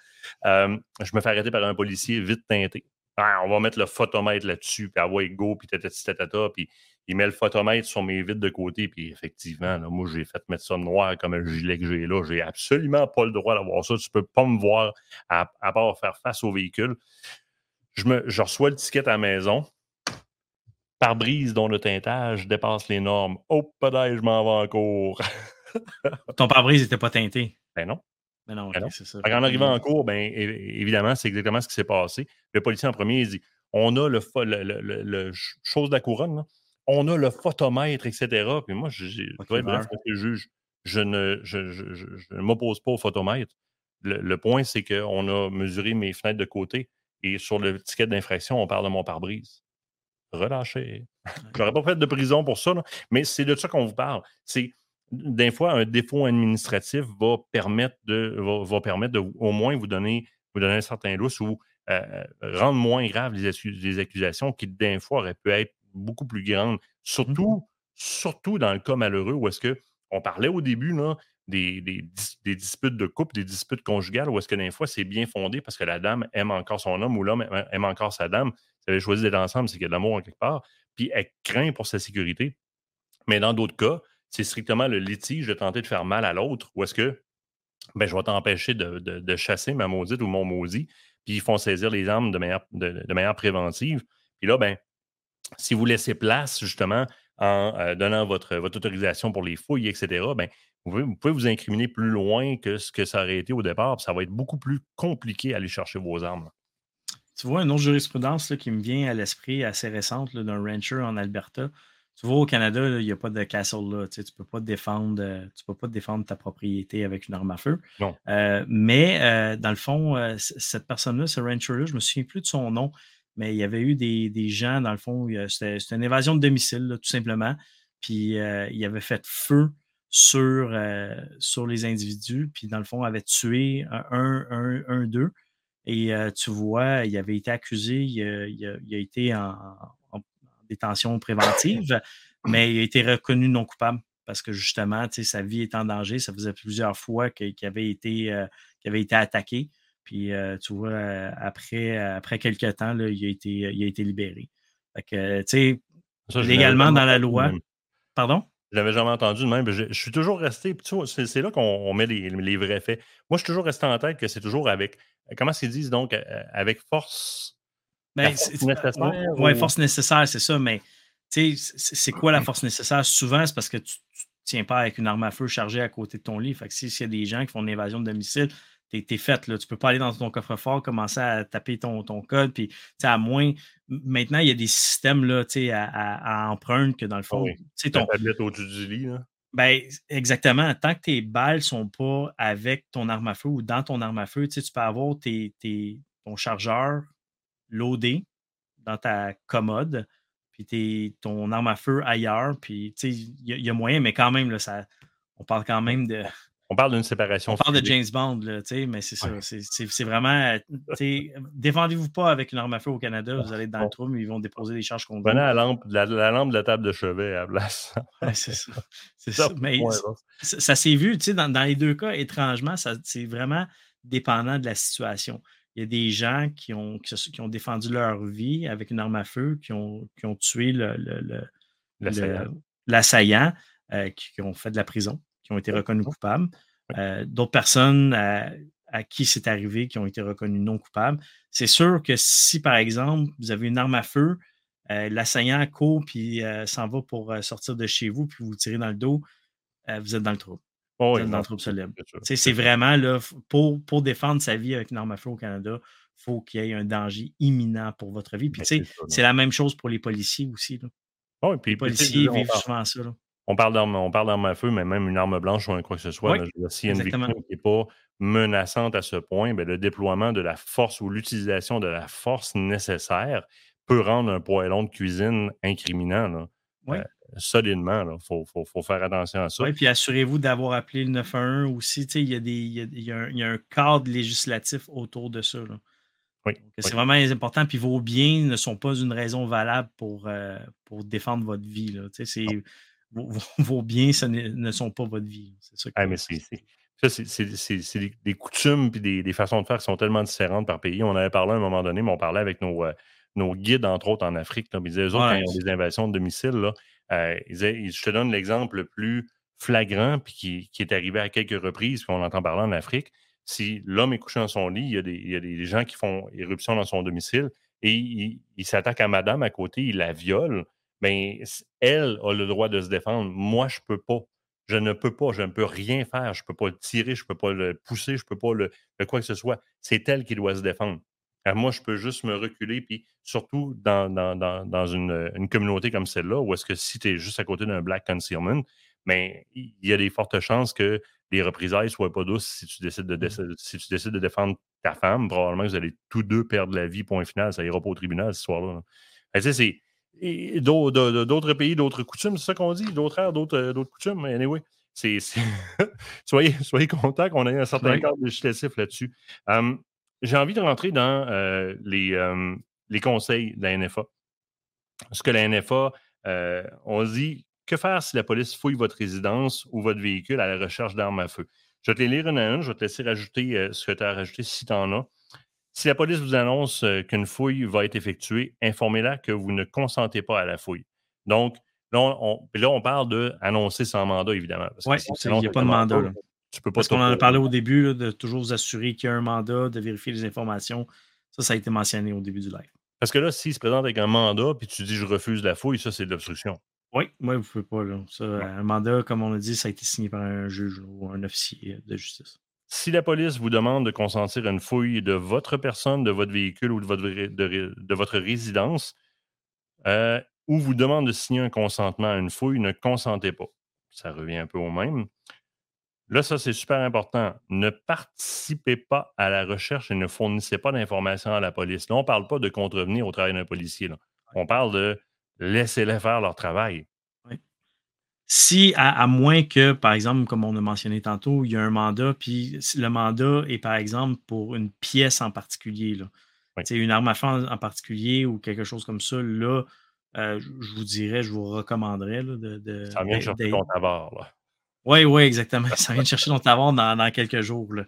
Euh, je me fais arrêter par un policier vite teinté. Ah, on va mettre le photomètre là-dessus, puis avoir go, puis tatati tatata, puis il met le photomètre sur mes vitres de côté, puis effectivement, là, moi, j'ai fait mettre ça noir comme un gilet que j'ai là. J'ai absolument pas le droit d'avoir ça. Tu peux pas me voir à, à part faire face au véhicule. Je, me, je reçois le ticket à la maison. Pare-brise dont le teintage dépasse les normes. Oh, peut-être, je m'en vais en cours. Ton pare-brise n'était pas teinté? Ben non. Mais non, okay, c'est ça. En arrivant en cours, ben, évidemment, c'est exactement ce qui s'est passé. Le policier en premier, il dit, on a le, fo- le, le, le, le chose de la couronne, là. On a le photomètre, et cetera. Puis moi, je, je, okay, bref, je, juge, je, ne, je, je, je, je ne m'oppose pas au photomètre. Le, le point, c'est qu'on a mesuré mes fenêtres de côté et sur le ticket d'infraction, on parle de mon pare-brise. Relâché. Okay. Je n'aurais pas fait de prison pour ça, là, mais c'est de ça qu'on vous parle. C'est Des fois, un défaut administratif va permettre de, va, va permettre de au moins vous donner, vous donner un certain lousse ou euh, rendre moins graves les, les accusations qui, des fois, auraient pu être beaucoup plus grandes. Surtout, surtout dans le cas malheureux où est-ce qu'on parlait au début là, des, des, des disputes de couple, des disputes conjugales, où est-ce que, des fois, c'est bien fondé parce que la dame aime encore son homme ou l'homme aime encore sa dame. Si elle avait choisi d'être ensemble, c'est qu'il y a de l'amour en quelque part. Puis elle craint pour sa sécurité. Mais dans d'autres cas, c'est strictement le litige de tenter de faire mal à l'autre, ou est-ce que ben, je vais t'empêcher de, de, de chasser ma maudite ou mon maudit, puis ils font saisir les armes de manière, de, de manière préventive. Puis là, ben, si vous laissez place, justement, en euh, donnant votre, votre autorisation pour les fouilles, et cetera, ben, vous, vous pouvez vous incriminer plus loin que ce que ça aurait été au départ, puis ça va être beaucoup plus compliqué à aller chercher vos armes. Là. Tu vois, une autre jurisprudence là, qui me vient à l'esprit assez récente là, d'un rancher en Alberta. Tu vois, au Canada, il n'y a pas de castle là. Tu ne peux pas te défendre, euh, tu peux pas te défendre ta propriété avec une arme à feu. Non. Euh, mais euh, dans le fond, euh, c- cette personne-là, ce rancher-là, je ne me souviens plus de son nom, mais il y avait eu des, des gens, dans le fond, il, c'était, c'était une évasion de domicile, là, tout simplement. Puis euh, il avait fait feu sur, euh, sur les individus, puis dans le fond, il avait tué un, un, un, deux. Et euh, tu vois, il avait été accusé, il, il, a, il a été en. en détention préventive, mais il a été reconnu non coupable parce que justement, sa vie est en danger. Ça faisait plusieurs fois qu'il avait été, euh, qu'il avait été attaqué. Puis, euh, tu vois, après, après quelques temps, là, il a été, il a été libéré. Fait que, tu sais, légalement dans la loi... Pardon? Je l'avais jamais entendu de même. Je, je suis toujours resté... C'est, c'est là qu'on on met les, les vrais faits. Moi, je suis toujours resté en tête que c'est toujours avec... Comment ils disent donc? Avec force... Ben, force c'est, nécessaire, ouais, ou... force nécessaire, c'est ça, mais c'est, c'est quoi la force nécessaire? Souvent, c'est parce que tu ne tiens pas avec une arme à feu chargée à côté de ton lit. Fait que s'il si y a des gens qui font une évasion de domicile, t'es, t'es faite, là. Tu ne peux pas aller dans ton coffre-fort, commencer à taper ton, ton code, puis à moins. Maintenant, il y a des systèmes là, à, à, à empreinte que dans le fond. Oui. Ton... La tablette au-dessus du lit, là. Ben, exactement. Tant que tes balles ne sont pas avec ton arme à feu ou dans ton arme à feu, tu sais, tu peux avoir tes, tes, ton chargeur loadé dans ta commode, puis tes, ton arme à feu ailleurs, puis tu sais, il y, y a moyen, mais quand même, là, ça, on parle quand même de... On parle d'une séparation. On parle physique. De James Bond, là, tu sais, mais c'est ça. Ouais. C'est, c'est, c'est vraiment... Défendez-vous pas avec une arme à feu au Canada, vous allez être dans le trou, mais ils vont déposer des charges contre vous. Prenez la lampe, la, la lampe de la table de chevet à la place. Ouais, c'est ça. C'est ça. Ça. Mais ouais, ça, ça s'est vu, tu sais, dans, dans les deux cas, étrangement, ça, c'est vraiment dépendant de la situation. Il y a des gens qui ont, qui, qui ont défendu leur vie avec une arme à feu, qui ont, qui ont tué le, le, le, l'assaillant, le, l'assaillant euh, qui, qui ont fait de la prison. Qui ont été reconnus coupables. Euh, d'autres personnes à, à qui c'est arrivé qui ont été reconnues non coupables. C'est sûr que si, par exemple, vous avez une arme à feu, euh, l'assaillant court puis euh, s'en va pour euh, sortir de chez vous puis vous tirez dans le dos, euh, vous êtes dans le trouble. Oh, vous êtes dans le trouble solide. C'est, c'est vraiment, là, pour, pour défendre sa vie avec une arme à feu au Canada, il faut qu'il y ait un danger imminent pour votre vie. Puis, tu sais, c'est, c'est la même chose pour les policiers aussi. Là. Oh, et puis, les policiers vivent part... souvent ça. Là. On parle d'arme, on parle d'arme à feu, mais même une arme blanche ou un quoi que ce soit, oui, là, je veux dire, si une victime n'est pas menaçante à ce point, bien, le déploiement de la force ou l'utilisation de la force nécessaire peut rendre un poêlon de cuisine incriminant, là, oui. euh, solidement. Il faut, faut, faut faire attention à ça. Oui, puis assurez-vous d'avoir appelé le neuf un un aussi. Il y, y, a, y, a y a un cadre législatif autour de ça. Là. Oui, Donc, oui. C'est vraiment important. Puis vos biens ne sont pas une raison valable pour, euh, pour défendre votre vie. Là. C'est... Non. Vos, vos biens ce ne sont pas votre vie. C'est ça. Ah, mais c'est, c'est, ça, c'est, c'est, c'est, c'est des, des coutumes et des, des façons de faire qui sont tellement différentes par pays. On avait parlé à un moment donné, mais on parlait avec nos, euh, nos guides, entre autres en Afrique. Là, ils disaient, eux autres, ouais, quand ils ont des invasions de domicile, là, euh, ils disaient, je te donne l'exemple le plus flagrant puis qui, qui est arrivé à quelques reprises, puis on entend parler en Afrique. Si l'homme est couché dans son lit, il y a des, il y a des gens qui font éruption dans son domicile et il, il s'attaque à madame à côté, il la viole. Bien, elle a le droit de se défendre. Moi, je peux pas. Je ne peux pas. Je ne peux rien faire. Je peux pas le tirer. Je peux pas le pousser. Je peux pas le, le quoi que ce soit. C'est elle qui doit se défendre. Alors moi, je peux juste me reculer. Puis surtout dans, dans, dans, dans une, une communauté comme celle-là, où est-ce que si tu es juste à côté d'un black concealment, bien, il y a des fortes chances que les représailles ne soient pas douces si tu décides de, dé- si tu décides de défendre ta femme. Probablement que vous allez tous deux perdre la vie, point final. Ça ira pas au tribunal ce soir-là. Tu sais, c'est... Et d'autres, d'autres pays, d'autres coutumes, c'est ça qu'on dit, d'autres airs, d'autres, d'autres coutumes. Anyway, c'est, c'est... soyez, soyez contents qu'on ait un certain cadre législatif là-dessus. Euh, j'ai envie de rentrer dans euh, les, euh, les conseils de la N F A. Ce que la N F A, euh, on dit, que faire si la police fouille votre résidence ou votre véhicule à la recherche d'armes à feu? Je vais te les lire une à une, je vais te laisser rajouter euh, ce que tu as rajouté si tu en as. Si la police vous annonce qu'une fouille va être effectuée, informez-la que vous ne consentez pas à la fouille. Donc, là, on, on, là, on parle d'annoncer sans mandat, évidemment. Oui, il n'y a pas de mandat. mandat là. Tu peux pas parce qu'on en a parlé au début, là, de toujours vous assurer qu'il y a un mandat, de vérifier les informations. Ça, ça a été mentionné au début du live. Parce que là, s'il se présente avec un mandat, puis tu dis « je refuse la fouille », ça, c'est de l'obstruction. Oui, oui, vous ne pouvez pas. Là. Ça, un mandat, comme on l'a dit, ça a été signé par un juge ou un officier de justice. Si la police vous demande de consentir à une fouille de votre personne, de votre véhicule ou de votre, de, de votre résidence, euh, ou vous demande de signer un consentement à une fouille, ne consentez pas. Ça revient un peu au même. Là, ça, c'est super important. Ne participez pas à la recherche et ne fournissez pas d'informations à la police. Là, on ne parle pas de contrevenir au travail d'un policier. Là. On parle de laissez-les faire leur travail. Si, à, à moins que, par exemple, comme on a mentionné tantôt, il y a un mandat, puis le mandat est, par exemple, pour une pièce en particulier, là. Oui. Une arme à feu en, en particulier ou quelque chose comme ça, là, euh, je vous dirais, je vous recommanderais là, de, de... Ça vient de chercher ton tabard, là. Oui, oui, exactement. Ça vient de chercher ton tabard dans, dans quelques jours, là.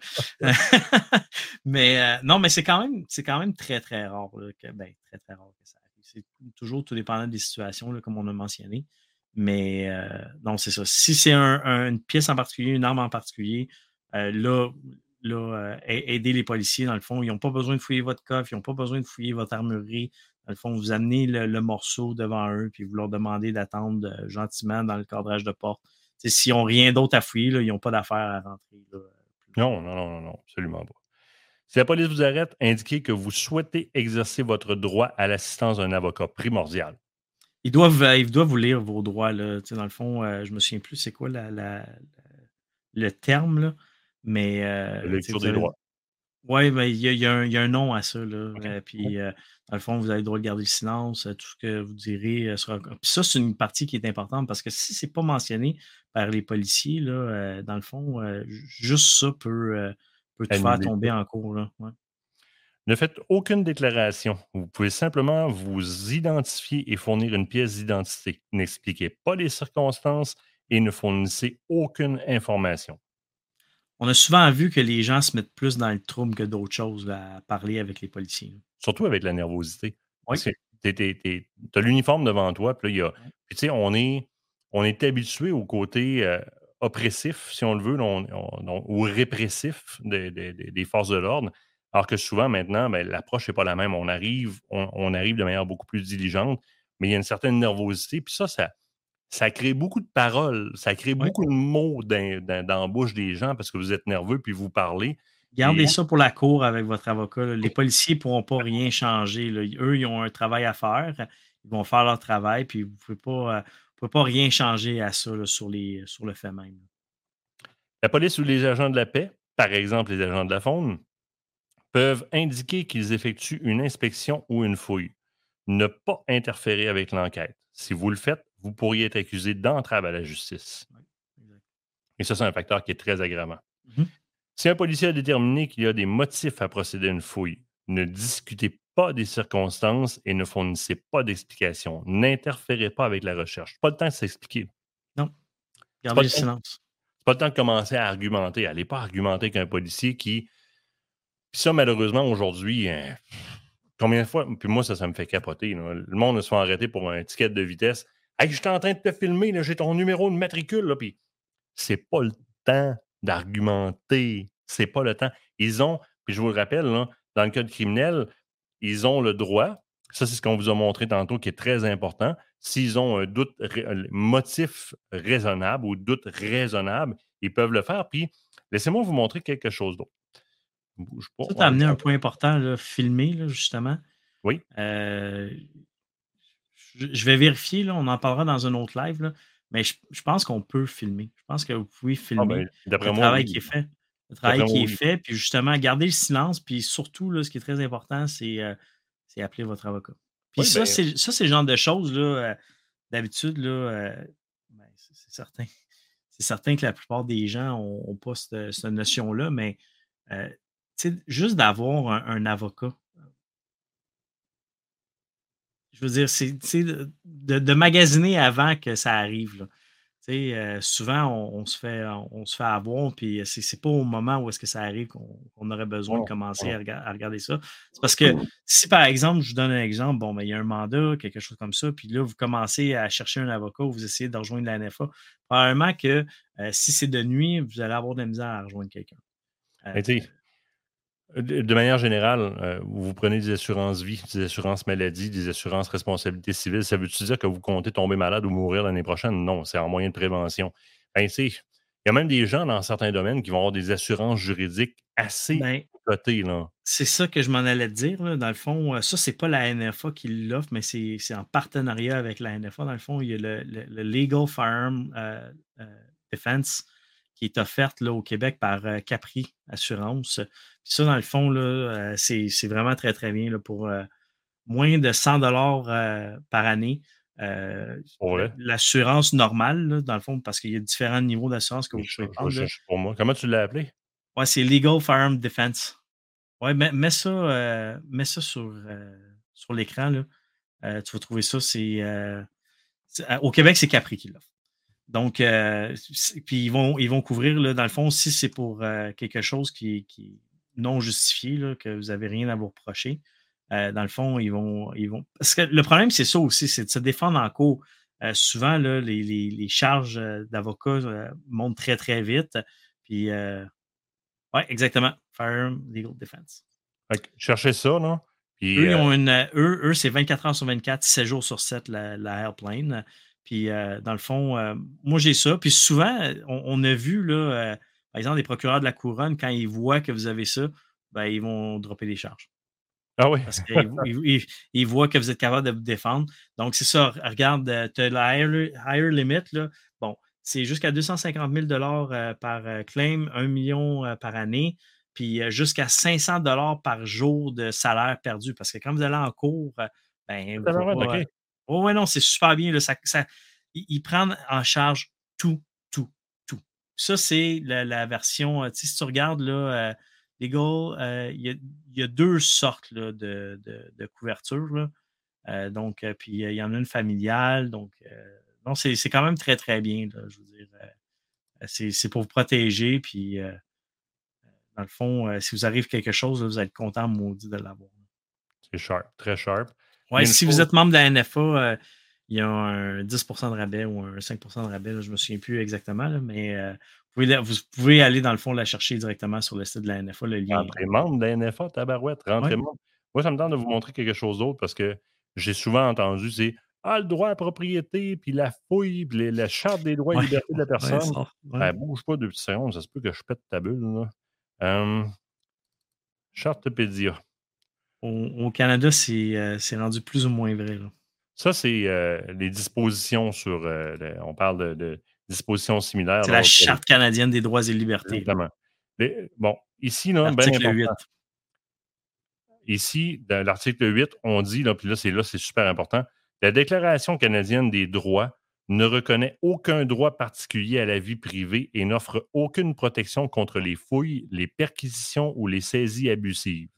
Mais euh, non, mais c'est quand même, c'est quand même très, très rare, là, que, ben, très, très rare que ça arrive. C'est toujours tout dépendant des situations, là, comme on a mentionné. Mais euh, non, c'est ça. Si c'est un, un, une pièce en particulier, une arme en particulier, euh, là, là euh, aidez les policiers, dans le fond. Ils n'ont pas besoin de fouiller votre coffre, ils n'ont pas besoin de fouiller votre armurerie. Dans le fond, vous amenez le, le morceau devant eux, puis vous leur demandez d'attendre euh, gentiment dans le cadrage de porte. T'sais, s'ils n'ont rien d'autre à fouiller, là, ils n'ont pas d'affaires à rentrer. Là. Non, non, non, non, absolument pas. Si la police vous arrête, indiquez que vous souhaitez exercer votre droit à l'assistance d'un avocat primordial. Ils doivent, ils doivent vous lire vos droits, là. Tu sais, dans le fond, euh, je ne me souviens plus c'est quoi la, la, la, le terme, là. Mais, euh, la lecture des avez... droits. Oui, mais il y, y, y a un nom à ça, là. Okay. Euh, puis, euh, dans le fond, vous avez le droit de garder le silence. Tout ce que vous direz sera... Puis ça, c'est une partie qui est importante parce que si ce n'est pas mentionné par les policiers, là, euh, dans le fond, euh, juste ça peut, euh, peut te faire tomber en cours, là. Ouais. Ne faites aucune déclaration. Vous pouvez simplement vous identifier et fournir une pièce d'identité. N'expliquez pas les circonstances et ne fournissez aucune information. On a souvent vu que les gens se mettent plus dans le trouble que d'autres choses là, à parler avec les policiers. Surtout avec la nervosité. Oui. Tu as l'uniforme devant toi, puis là, il y a. Puis, tu sais, on est, on est habitué au côté euh, oppressif, si on le veut, on, on, on, ou répressif de, de, de, des forces de l'ordre. Alors que souvent, maintenant, ben, l'approche n'est pas la même. On arrive, on, on arrive de manière beaucoup plus diligente, mais il y a une certaine nervosité. Puis ça, ça, ça crée beaucoup de paroles, ça crée oui. beaucoup de mots dans, dans, dans la bouche des gens parce que vous êtes nerveux puis vous parlez. Gardez et... ça pour la cour avec votre avocat, là. Les policiers ne pourront pas rien changer, là. Eux, ils ont un travail à faire. Ils vont faire leur travail, puis vous ne pouvez, pouvez pas rien changer à ça là, sur, les, sur le fait même. La police ou les agents de la paix, par exemple les agents de la faune, peuvent indiquer qu'ils effectuent une inspection ou une fouille. Ne pas interférer avec l'enquête. Si vous le faites, vous pourriez être accusé d'entrave à la justice. Et ça, c'est un facteur qui est très aggravant. Mm-hmm. Si un policier a déterminé qu'il y a des motifs à procéder à une fouille, ne discutez pas des circonstances et ne fournissez pas d'explications. N'interférez pas avec la recherche. Pas le temps de s'expliquer. Non. Gardez le silence. C'est pas le temps de commencer à argumenter. Allez pas argumenter avec un policier qui... Puis ça, malheureusement, aujourd'hui, hein, combien de fois, puis moi, ça, ça me fait capoter. Là. Le monde se fait arrêter pour un ticket de vitesse. Hey, je suis en train de te filmer, là, j'ai ton numéro de matricule, là, puis c'est pas le temps d'argumenter. C'est pas le temps. Ils ont, puis je vous le rappelle, là, dans le code criminel, ils ont le droit, ça, c'est ce qu'on vous a montré tantôt qui est très important. S'ils ont un doute, un motif raisonnable ou doute raisonnable, ils peuvent le faire. Puis laissez-moi vous montrer quelque chose d'autre. Bouge pas. Ça t'a amené un point important, là, filmé, là, justement. Oui. Euh, je, je vais vérifier, là, on en parlera dans un autre live, là, mais je, je pense qu'on peut filmer. Je pense que vous pouvez filmer ah ben, d'après le moi, travail oui. qui est fait. Le travail d'après qui moi, est oui. fait, puis justement, garder le silence, puis surtout, là, ce qui est très important, c'est, euh, c'est appeler votre avocat. Puis oui, ça, ben... c'est, ça, c'est le genre de choses, là, euh, d'habitude, là, euh, ben, c'est, c'est certain. C'est certain que la plupart des gens n'ont pas cette, cette notion-là, mais euh, c'est juste d'avoir un, un avocat. Je veux dire, c'est de, de magasiner avant que ça arrive, là. Euh, souvent, on, on, se fait, on se fait avoir, puis c'est, c'est pas au moment où est-ce que ça arrive qu'on, qu'on aurait besoin de commencer à, rega- à regarder ça. C'est parce que si, par exemple, je vous donne un exemple, bon, ben, il y a un mandat, quelque chose comme ça, puis là, vous commencez à chercher un avocat ou vous essayez de rejoindre la N F A, probablement que euh, si c'est de nuit, vous allez avoir de la misère à rejoindre quelqu'un. Euh, De manière générale, euh, vous prenez des assurances vie, des assurances maladie, des assurances responsabilité civile. Ça veut-tu dire que vous comptez tomber malade ou mourir l'année prochaine? Non, c'est en moyen de prévention. Ben, tu sais, il y a même des gens dans certains domaines qui vont avoir des assurances juridiques assez ben, cotées, là. C'est ça que je m'en allais te dire, là. Dans le fond, ça, c'est pas la N F A qui l'offre, mais c'est, c'est en partenariat avec la N F A. Dans le fond, il y a le, le, le Legal Firearm euh, euh, Defense qui est offerte là, au Québec par euh, Capri Assurance. Puis ça, dans le fond, là, euh, c'est, c'est vraiment très, très bien là, pour euh, moins de cent dollars euh, par année. Euh, ouais. L'assurance normale, là, dans le fond, parce qu'il y a différents niveaux d'assurance que vous pouvez prendre. Je, je, pour moi. Comment tu l'as appelé? Oui, c'est Legal Firearm Defense. Oui, mets, mets ça, euh, mets ça sur, euh, sur l'écran, là. Euh, tu vas trouver ça. C'est, euh, c'est, euh, au Québec, c'est Capri qui l'offre. Donc, euh, puis ils vont, ils vont couvrir, là, dans le fond, si c'est pour euh, quelque chose qui est non justifié, là, que vous n'avez rien à vous reprocher, euh, dans le fond, ils vont, ils vont... Parce que le problème, c'est ça aussi, c'est de se défendre en cours. Euh, souvent, là, les, les, les charges d'avocats euh, montent très, très vite. Puis, euh... oui, exactement. Firearm Legal Defense. Okay. Cherchez ça, non? Puis, eux, euh... ils ont une, euh, eux, eux, c'est vingt-quatre heures sur vingt-quatre, sept jours sur sept, la, la Airplane. Puis, euh, dans le fond, euh, moi, j'ai ça. Puis souvent, on, on a vu, là, euh, par exemple, les procureurs de la Couronne, quand ils voient que vous avez ça, ben, ils vont dropper des charges. Ah oui. Parce qu'ils voient que vous êtes capable de vous défendre. Donc, c'est ça. Regarde, tu as la higher, higher limit. Là. Bon, c'est jusqu'à deux cent cinquante mille dollars par claim, un million par année, puis jusqu'à cinq cents dollars par jour de salaire perdu. Parce que quand vous allez en cours, ben vous va, okay. euh, oh ouais, non, c'est super bien. Là, ça, ça, ils prennent en charge tout, tout, tout. Ça, c'est la, la version... Si tu regardes, là... Euh, Legal, euh, il, y a, il y a deux sortes là, de, de, de couverture. Là. Euh, donc, euh, puis euh, il y en a une familiale. Donc, euh, non, c'est, c'est quand même très, très bien. Là, je veux dire, euh, c'est, c'est pour vous protéger. Puis, euh, dans le fond, euh, si vous arrive quelque chose, là, vous allez être content, maudit, de l'avoir. C'est sharp, très sharp. Oui, si vous êtes membre de la N F A, euh, il y a un dix pour cent de rabais ou un cinq pour cent de rabais. Là, je ne me souviens plus exactement, là, mais... Euh, vous pouvez aller, dans le fond, la chercher directement sur le site de la N F A. Le lien. Rentrez membre de la N F A, tabarouette. Rentrez membre. Ouais. Moi, ça me tente de vous montrer quelque chose d'autre parce que j'ai souvent entendu, c'est ah, le droit à la propriété, puis la fouille, puis les, la charte des droits et ouais. libertés de la personne. Ouais, ça, ouais. Ben, bouge pas deux petites secondes, ça se peut que je pète ta bulle. Là. Euh, Chartepédia. Au, au Canada, c'est, euh, c'est rendu plus ou moins vrai. Là. Ça, c'est euh, les dispositions sur... Euh, le, on parle de... de dispositions similaires. C'est la Charte canadienne des droits et libertés. Exactement. Les, bon, ici, là, l'article ben huit. Ici, dans l'article huit, on dit, là, puis là c'est, là, c'est super important, la Déclaration canadienne des droits ne reconnaît aucun droit particulier à la vie privée et n'offre aucune protection contre les fouilles, les perquisitions ou les saisies abusives.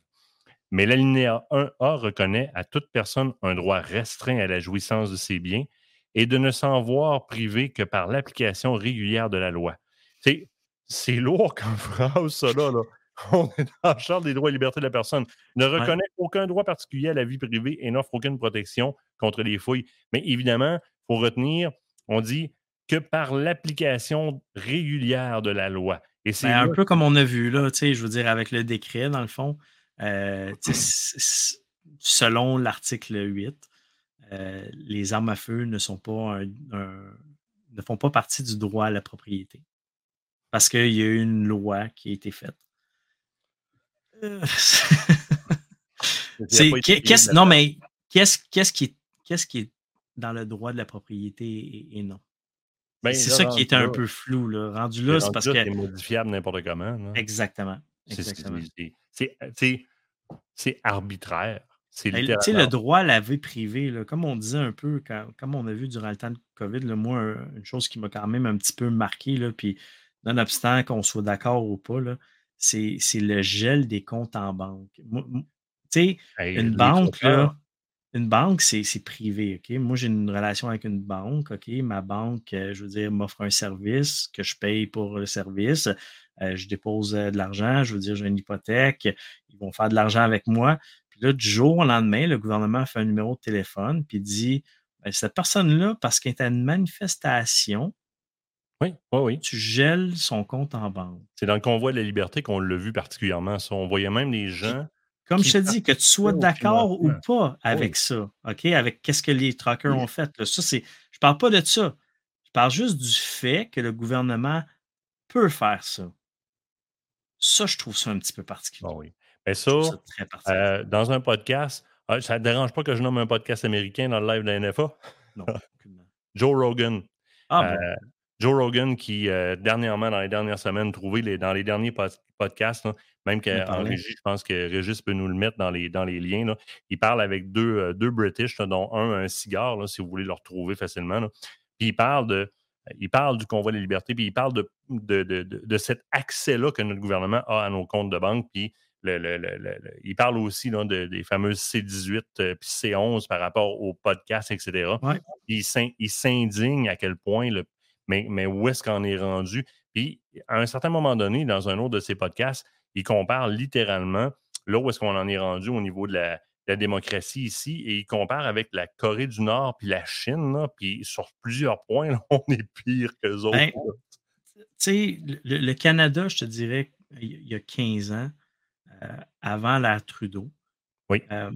Mais l'alinéa un A reconnaît à toute personne un droit restreint à la jouissance de ses biens et de ne s'en voir privé que par l'application régulière de la loi. C'est, c'est lourd comme phrase, ça, là. là. On est dans la Charte des droits et libertés de la personne. Ne reconnaît ouais. aucun droit particulier à la vie privée et n'offre aucune protection contre les fouilles. Mais évidemment, il faut retenir, on dit que par l'application régulière de la loi. Et c'est ben, un peu comme on a vu, là, tu sais, je veux dire, avec le décret, dans le fond, euh, selon l'article huit, Euh, les armes à feu ne sont pas un, un, ne font pas partie du droit à la propriété. Parce qu'il y a eu une loi qui a été faite. Euh, c'est, qu'est-ce, non, mais qu'est-ce, qu'est-ce, qui est, qu'est-ce qui est dans le droit de la propriété et, et non? Ben, c'est là, ça qui était un là, peu flou. Là. Rendu là, c'est parce là, que... C'est modifiable n'importe comment. Là. Exactement. exactement. C'est, c'est, c'est, c'est, c'est arbitraire. C'est le droit à la vie privée, là, comme on disait un peu, quand, comme on a vu durant le temps de COVID, là, moi, une chose qui m'a quand même un petit peu marqué, là, puis nonobstant qu'on soit d'accord ou pas, là, c'est, c'est le gel des comptes en banque. Tu sais, hey, une banque, là, une banque, c'est, c'est privé, OK? Moi, j'ai une relation avec une banque, OK? Ma banque, je veux dire, m'offre un service que je paye pour le service. Euh, je dépose de l'argent, je veux dire, j'ai une hypothèque. Ils vont faire de l'argent avec moi. Puis là, du jour au lendemain, le gouvernement fait un numéro de téléphone puis dit « Cette personne-là, parce qu'elle est à une manifestation, oui, oui, oui. tu gèles son compte en banque. » C'est dans le convoi de la liberté qu'on l'a vu particulièrement. Ça, on voyait même les gens... Comme je te dis, que tu sois d'accord ou pas avec oui. ça, ok, avec qu'est-ce que les trackers oui. ont fait. Là, ça, c'est, je ne parle pas de ça. Je parle juste du fait que le gouvernement peut faire ça. Ça, je trouve ça un petit peu particulier. Oh, oui. Et ça, euh, dans un podcast, euh, ça ne dérange pas que je nomme un podcast américain dans le live de la N F A? Non. Joe Rogan. Ah, euh, bon. Joe Rogan qui, euh, dernièrement, dans les dernières semaines, trouvé les, dans les derniers pod- podcasts, là, même qu'en régie, je pense que Régis peut nous le mettre dans les, dans les liens. Là. Il parle avec deux, euh, deux British, là, dont un un cigare, là, si vous voulez le retrouver facilement. Là. Puis il parle de... Il parle du convoi des libertés, puis il parle de, de, de, de, de cet accès-là que notre gouvernement a à nos comptes de banque, puis Le, le, le, le, le, il parle aussi là, de, des fameuses C dix-huit euh, puis C onze par rapport au podcast, et cetera. Ouais. Il, s'in, il s'indigne à quel point, le, mais, mais où est-ce qu'on est rendu? Puis, à un certain moment donné, dans un autre de ses podcasts, il compare littéralement là où est-ce qu'on en est rendu au niveau de la, de la démocratie ici, et il compare avec la Corée du Nord puis la Chine, là, puis sur plusieurs points, là, on est pire qu'eux autres. Ben, tu sais, le, le Canada, je te dirais, il y a quinze ans, Euh, avant l'ère Trudeau. Oui. Euh,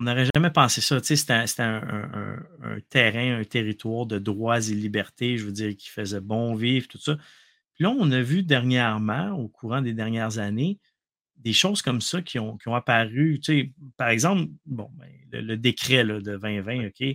on n'aurait jamais pensé ça. Tu sais, c'était, c'était un, un, un, un terrain, un territoire de droits et libertés, je veux dire, qui faisait bon vivre, tout ça. Puis là, on a vu dernièrement, au courant des dernières années, des choses comme ça qui ont, qui ont apparu. Tu sais, par exemple, bon, ben, le, le décret là, de vingt vingt, OK,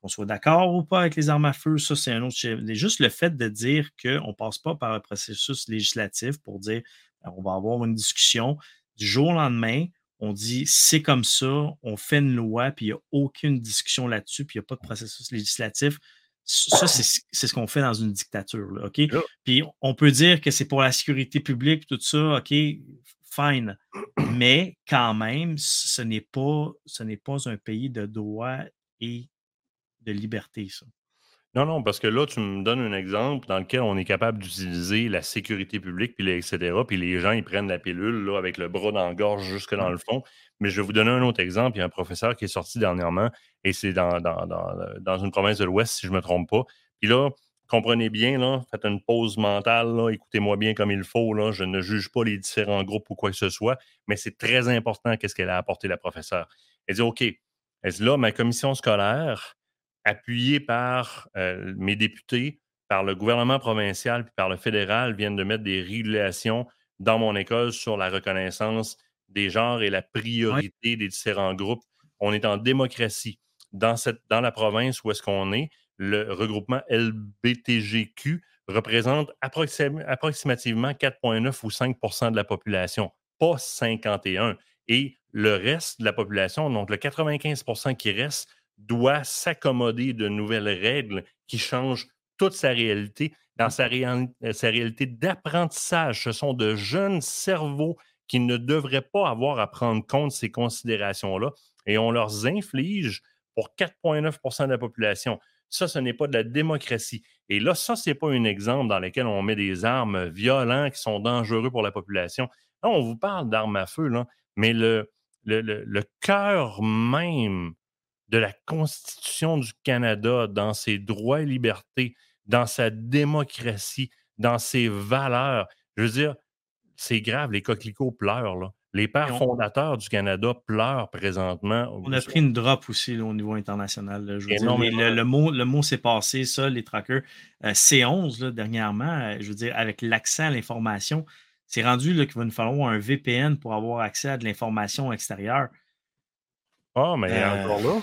qu'on soit d'accord ou pas avec les armes à feu, ça, c'est un autre sujet. Juste le fait de dire qu'on ne passe pas par le processus législatif pour dire ben, on va avoir une discussion du jour au lendemain, on dit c'est comme ça, on fait une loi, puis il n'y a aucune discussion là-dessus, puis il n'y a pas de processus législatif. Ça, c'est, c'est ce qu'on fait dans une dictature. Là, OK? Puis on peut dire que c'est pour la sécurité publique, tout ça, OK, fine. Mais quand même, ce n'est pas, ce n'est pas un pays de droit et de liberté, ça. Non, non, parce que là, tu me donnes un exemple dans lequel on est capable d'utiliser la sécurité publique, puis les, et cetera, puis les gens, ils prennent la pilule là, avec le bras dans la gorge jusque dans le fond. Mais je vais vous donner un autre exemple. Il y a un professeur qui est sorti dernièrement, et c'est dans, dans, dans, dans une province de l'Ouest, si je ne me trompe pas. Puis là, comprenez bien, là, faites une pause mentale, là, écoutez-moi bien comme il faut. Là, je ne juge pas les différents groupes ou quoi que ce soit, mais c'est très important qu'est-ce qu'elle a apporté, la professeure. Elle dit, OK, elle dit, là, ma commission scolaire, appuyés par euh, mes députés, par le gouvernement provincial et par le fédéral, viennent de mettre des régulations dans mon école sur la reconnaissance des genres et la priorité ouais. des différents groupes. On est en démocratie. Dans, cette, dans la province où est-ce qu'on est, le regroupement L B T G Q représente approxim- approximativement quatre virgule neuf ou cinq pour cent de la population, pas cinquante et un. Et le reste de la population, donc le quatre-vingt-quinze pour cent qui reste, doit s'accommoder de nouvelles règles qui changent toute sa réalité, dans sa, ré- sa réalité d'apprentissage. Ce sont de jeunes cerveaux qui ne devraient pas avoir à prendre compte de ces considérations-là et on leur inflige pour quatre virgule neuf pour cent de la population. Ça, ce n'est pas de la démocratie. Et là, ça, ce n'est pas un exemple dans lequel on met des armes violentes qui sont dangereuses pour la population. Là, on vous parle d'armes à feu, là, mais le, le, le, le cœur même de la Constitution du Canada, dans ses droits et libertés, dans sa démocratie, dans ses valeurs. Je veux dire, c'est grave, les coquelicots pleurent, là. Les pères on... fondateurs du Canada pleurent présentement. On a pris une drop aussi là, au niveau international. Là, je veux dire, mais le, le, mot, le mot s'est passé, ça, les trackers. Euh, C onze, là, dernièrement, euh, je veux dire, avec l'accès à l'information, c'est rendu là, qu'il va nous falloir un V P N pour avoir accès à de l'information extérieure. Ah, mais euh... encore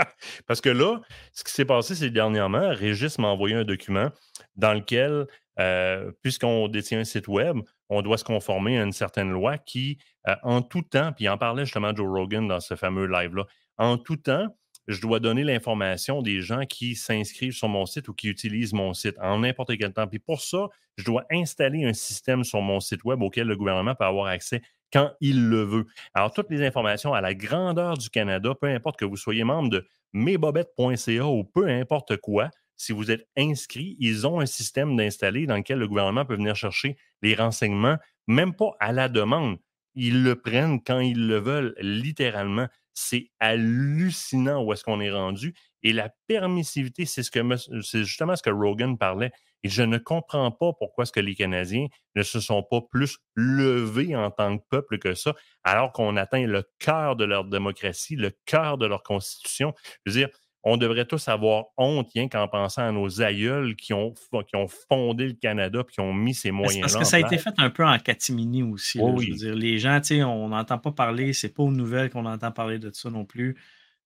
là. Parce que là, ce qui s'est passé, c'est dernièrement, Régis m'a envoyé un document dans lequel, euh, puisqu'on détient un site web, on doit se conformer à une certaine loi qui, euh, en tout temps, puis il en parlait justement Joe Rogan dans ce fameux live-là, en tout temps, je dois donner l'information des gens qui s'inscrivent sur mon site ou qui utilisent mon site en n'importe quel temps. Puis pour ça, je dois installer un système sur mon site web auquel le gouvernement peut avoir accès quand il le veut. Alors, toutes les informations à la grandeur du Canada, peu importe que vous soyez membre de mesbobettes point c a ou peu importe quoi, si vous êtes inscrit, ils ont un système d'installer dans lequel le gouvernement peut venir chercher les renseignements, même pas à la demande. Ils le prennent quand ils le veulent, littéralement. C'est hallucinant où est-ce qu'on est rendu. Et la permissivité, c'est, ce que me, c'est justement ce que Rogan parlait. Et je ne comprends pas pourquoi est-ce que les Canadiens ne se sont pas plus levés en tant que peuple que ça, alors qu'on atteint le cœur de leur démocratie, le cœur de leur constitution. Je veux dire, on devrait tous avoir honte, rien qu'en pensant à nos aïeuls qui ont, qui ont fondé le Canada et qui ont mis ces moyens-là. Parce que ça a été fait un peu en catimini aussi. Oh là, oui. Je veux dire, les gens, tu sais, on n'entend pas parler, c'est pas aux nouvelles qu'on entend parler de ça non plus.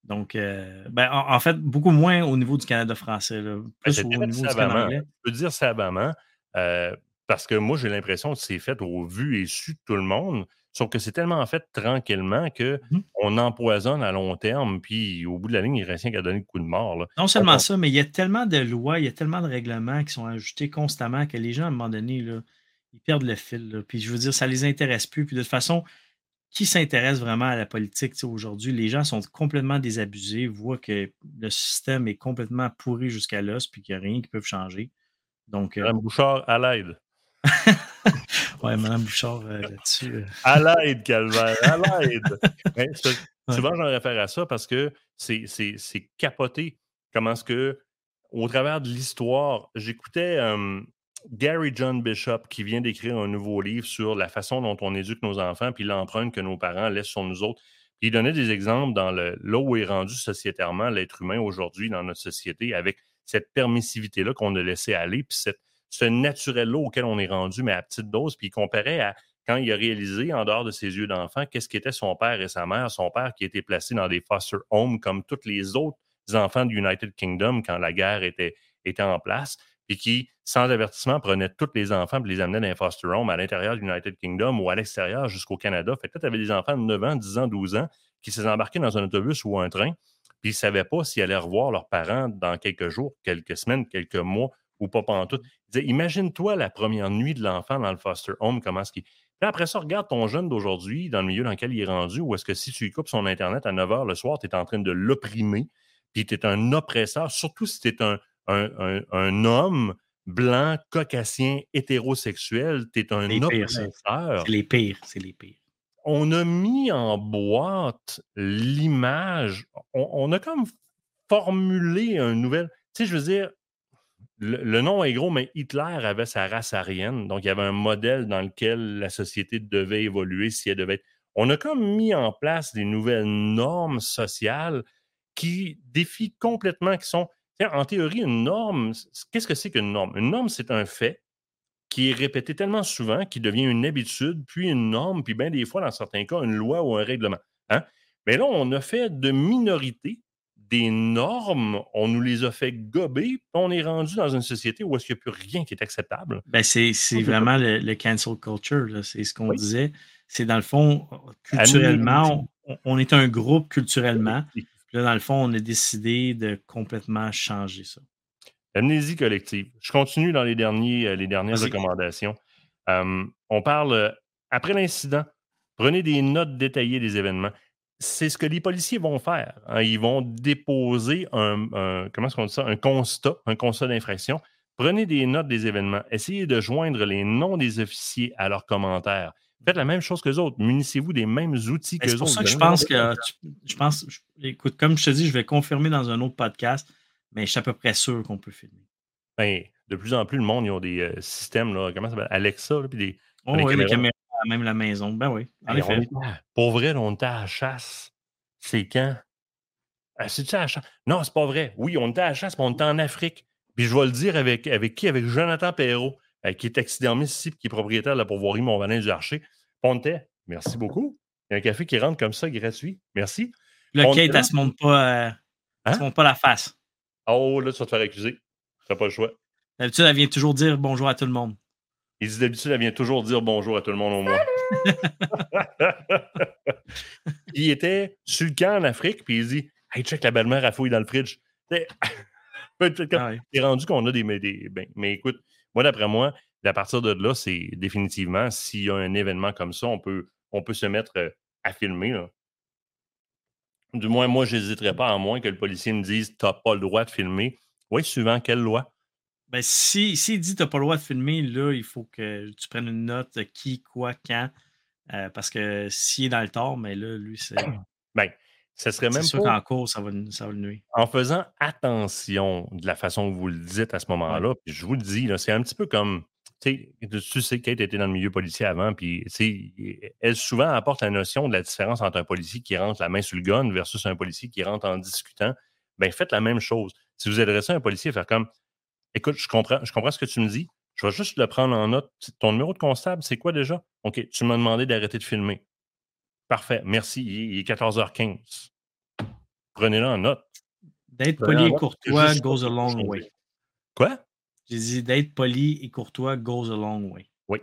Donc, euh, ben, en, en fait, beaucoup moins au niveau du Canada français, là, plus ben, au niveau savamment. Du Canada anglais. Je peux dire savamment, euh, parce que moi, j'ai l'impression que c'est fait au vu et su de tout le monde. Sauf que c'est tellement fait tranquillement qu'on mmh. empoisonne à long terme, puis au bout de la ligne, il ne reste rien qu'à donner le coup de mort. Là. Non seulement Donc, ça, mais il y a tellement de lois, il y a tellement de règlements qui sont ajoutés constamment que les gens, à un moment donné, là, ils perdent le fil. Là. Puis je veux dire, ça ne les intéresse plus. Puis de toute façon, qui s'intéresse vraiment à la politique aujourd'hui? Les gens sont complètement désabusés, voient que le système est complètement pourri jusqu'à l'os, puis qu'il n'y a rien qui peut changer. Donc, euh... Mme Bouchard, à l'aide. Oui, Mme Bouchard, euh, là-dessus. Euh... À l'aide, Calvaire, à l'aide. ouais, c'est, souvent, ouais. j'en réfère à ça parce que c'est, c'est, c'est capoté. Comment est-ce que, au travers de l'histoire, j'écoutais euh, Gary John Bishop qui vient d'écrire un nouveau livre sur la façon dont on éduque nos enfants puis l'empreinte que nos parents laissent sur nous autres. Puis il donnait des exemples dans le, là où est rendu sociétairement l'être humain aujourd'hui dans notre société avec cette permissivité-là qu'on a laissé aller puis cette, ce naturel-là auquel on est rendu, mais à petite dose. Puis il comparait à quand il a réalisé, en dehors de ses yeux d'enfant, qu'est-ce qu'était son père et sa mère, son père qui était placé dans des foster homes comme tous les autres enfants du United Kingdom quand la guerre était, était en place, puis qui, sans avertissement, prenait tous les enfants et les amenait dans les foster homes à l'intérieur du United Kingdom ou à l'extérieur jusqu'au Canada. Fait que là, tu avais des enfants de neuf ans, dix ans, douze ans qui s'étaient embarqués dans un autobus ou un train, puis ils ne savaient pas s'ils allaient revoir leurs parents dans quelques jours, quelques semaines, quelques mois ou pas pantoute. Ils disaient, imagine-toi la première nuit de l'enfant dans le foster home, comment est-ce qu'il... Puis après ça, regarde ton jeune d'aujourd'hui, dans le milieu dans lequel il est rendu, où est-ce que si tu lui coupes son Internet à neuf heures le soir, tu es en train de l'opprimer, puis tu es un oppresseur, surtout si tu es un, un, un, un homme blanc, caucasien, hétérosexuel, tu es un les oppresseur. Pires, c'est les pires, c'est les pires. On a mis en boîte l'image, on, on a comme formulé un nouvel... Tu sais, je veux dire, Le, le nom est gros, mais Hitler avait sa race aryenne. Donc, il y avait un modèle dans lequel la société devait évoluer si elle devait être... On a comme mis en place des nouvelles normes sociales qui défient complètement, qui sont... En théorie, une norme... Qu'est-ce que c'est qu'une norme? Une norme, c'est un fait qui est répété tellement souvent qu'il devient une habitude, puis une norme, puis bien des fois, dans certains cas, une loi ou un règlement. Hein? Mais là, on a fait de minorités des normes, on nous les a fait gober, on est rendu dans une société où est-ce qu'il n'y a plus rien qui est acceptable. Ben c'est c'est vraiment le, le cancel culture, là. C'est ce qu'on oui. disait. C'est dans le fond, culturellement, on, on est un groupe culturellement. Puis là, dans le fond, on a décidé de complètement changer ça. L'amnésie collective. Je continue dans les, derniers, les dernières Merci. recommandations. Euh, on parle, après l'incident, prenez des notes détaillées des événements. C'est ce que les policiers vont faire. Hein. Ils vont déposer un, un, comment est-ce qu'on dit ça? un constat, un constat d'infraction. Prenez des notes des événements. Essayez de joindre les noms des officiers à leurs commentaires. Faites la même chose que les autres. Munissez-vous des mêmes outils que les autres. C'est pour ça que je pense que... Je pense, je, écoute, comme je te dis, je vais confirmer dans un autre podcast, mais je suis à peu près sûr qu'on peut filmer. Ben, de plus en plus, le monde, ils ont des euh, systèmes, là, comment ça s'appelle? Alexa, là, puis des... Oh, oui, caméras. Les caméras. Même la maison. Ben oui. Allez, on est, pour vrai, on était à la chasse. C'est quand? Ah, c'est-tu à la chasse? Non, c'est pas vrai. Oui, on était à la chasse, mais on était en Afrique. Puis je vais le dire avec, avec qui? Avec Jonathan Perrault, euh, qui est taxidermiste ici, qui est propriétaire de la pourvoirie Mont-Valin du Archer. On était, merci beaucoup. Il y a un café qui rentre comme ça, gratuit. Merci. Le Kate, elle ne se montre pas, euh, hein? se montre pas la face. Oh, là, tu vas te faire accuser. Tu n'as pas le choix. D'habitude, elle vient toujours dire bonjour à tout le monde. Il dit d'habitude, elle vient toujours dire bonjour à tout le monde au moins. Il était sur le camp en Afrique, puis il dit « Hey, check, la belle-mère a fouillé dans le fridge. » C'est rendu qu'on a des... des ben, mais écoute, moi, d'après moi, à partir de là, c'est définitivement, s'il y a un événement comme ça, on peut, on peut se mettre à filmer. Là. Du moins, moi, je n'hésiterais pas, à moins que le policier me dise « T'as pas le droit de filmer. » Oui, suivant quelle loi? Ben, si, si il dit que tu n'as pas le droit de filmer, là, il faut que tu prennes une note qui, quoi, quand. Euh, parce que s'il est dans le tort, mais là, lui, c'est. Ben, ça serait c'est même sûr pas... qu'en cours, ça va, ça va le nuire. En faisant attention de la façon que vous le dites à ce moment-là, ouais. Puis je vous le dis, là, c'est un petit peu comme. Tu sais, Kate était dans le milieu policier avant, puis elle souvent apporte la notion de la différence entre un policier qui rentre la main sur le gun versus un policier qui rentre en discutant. Ben, faites la même chose. Si vous adressez à un policier, faire comme. Écoute, je comprends, je comprends ce que tu me dis. Je vais juste le prendre en note. Ton numéro de constable, c'est quoi déjà? OK, tu m'as demandé d'arrêter de filmer. Parfait, merci. Il est quatorze heures quinze. Prenez-le en note. D'être poli et courtois goes a long way. Quoi? J'ai dit d'être poli et courtois goes a long way. Oui,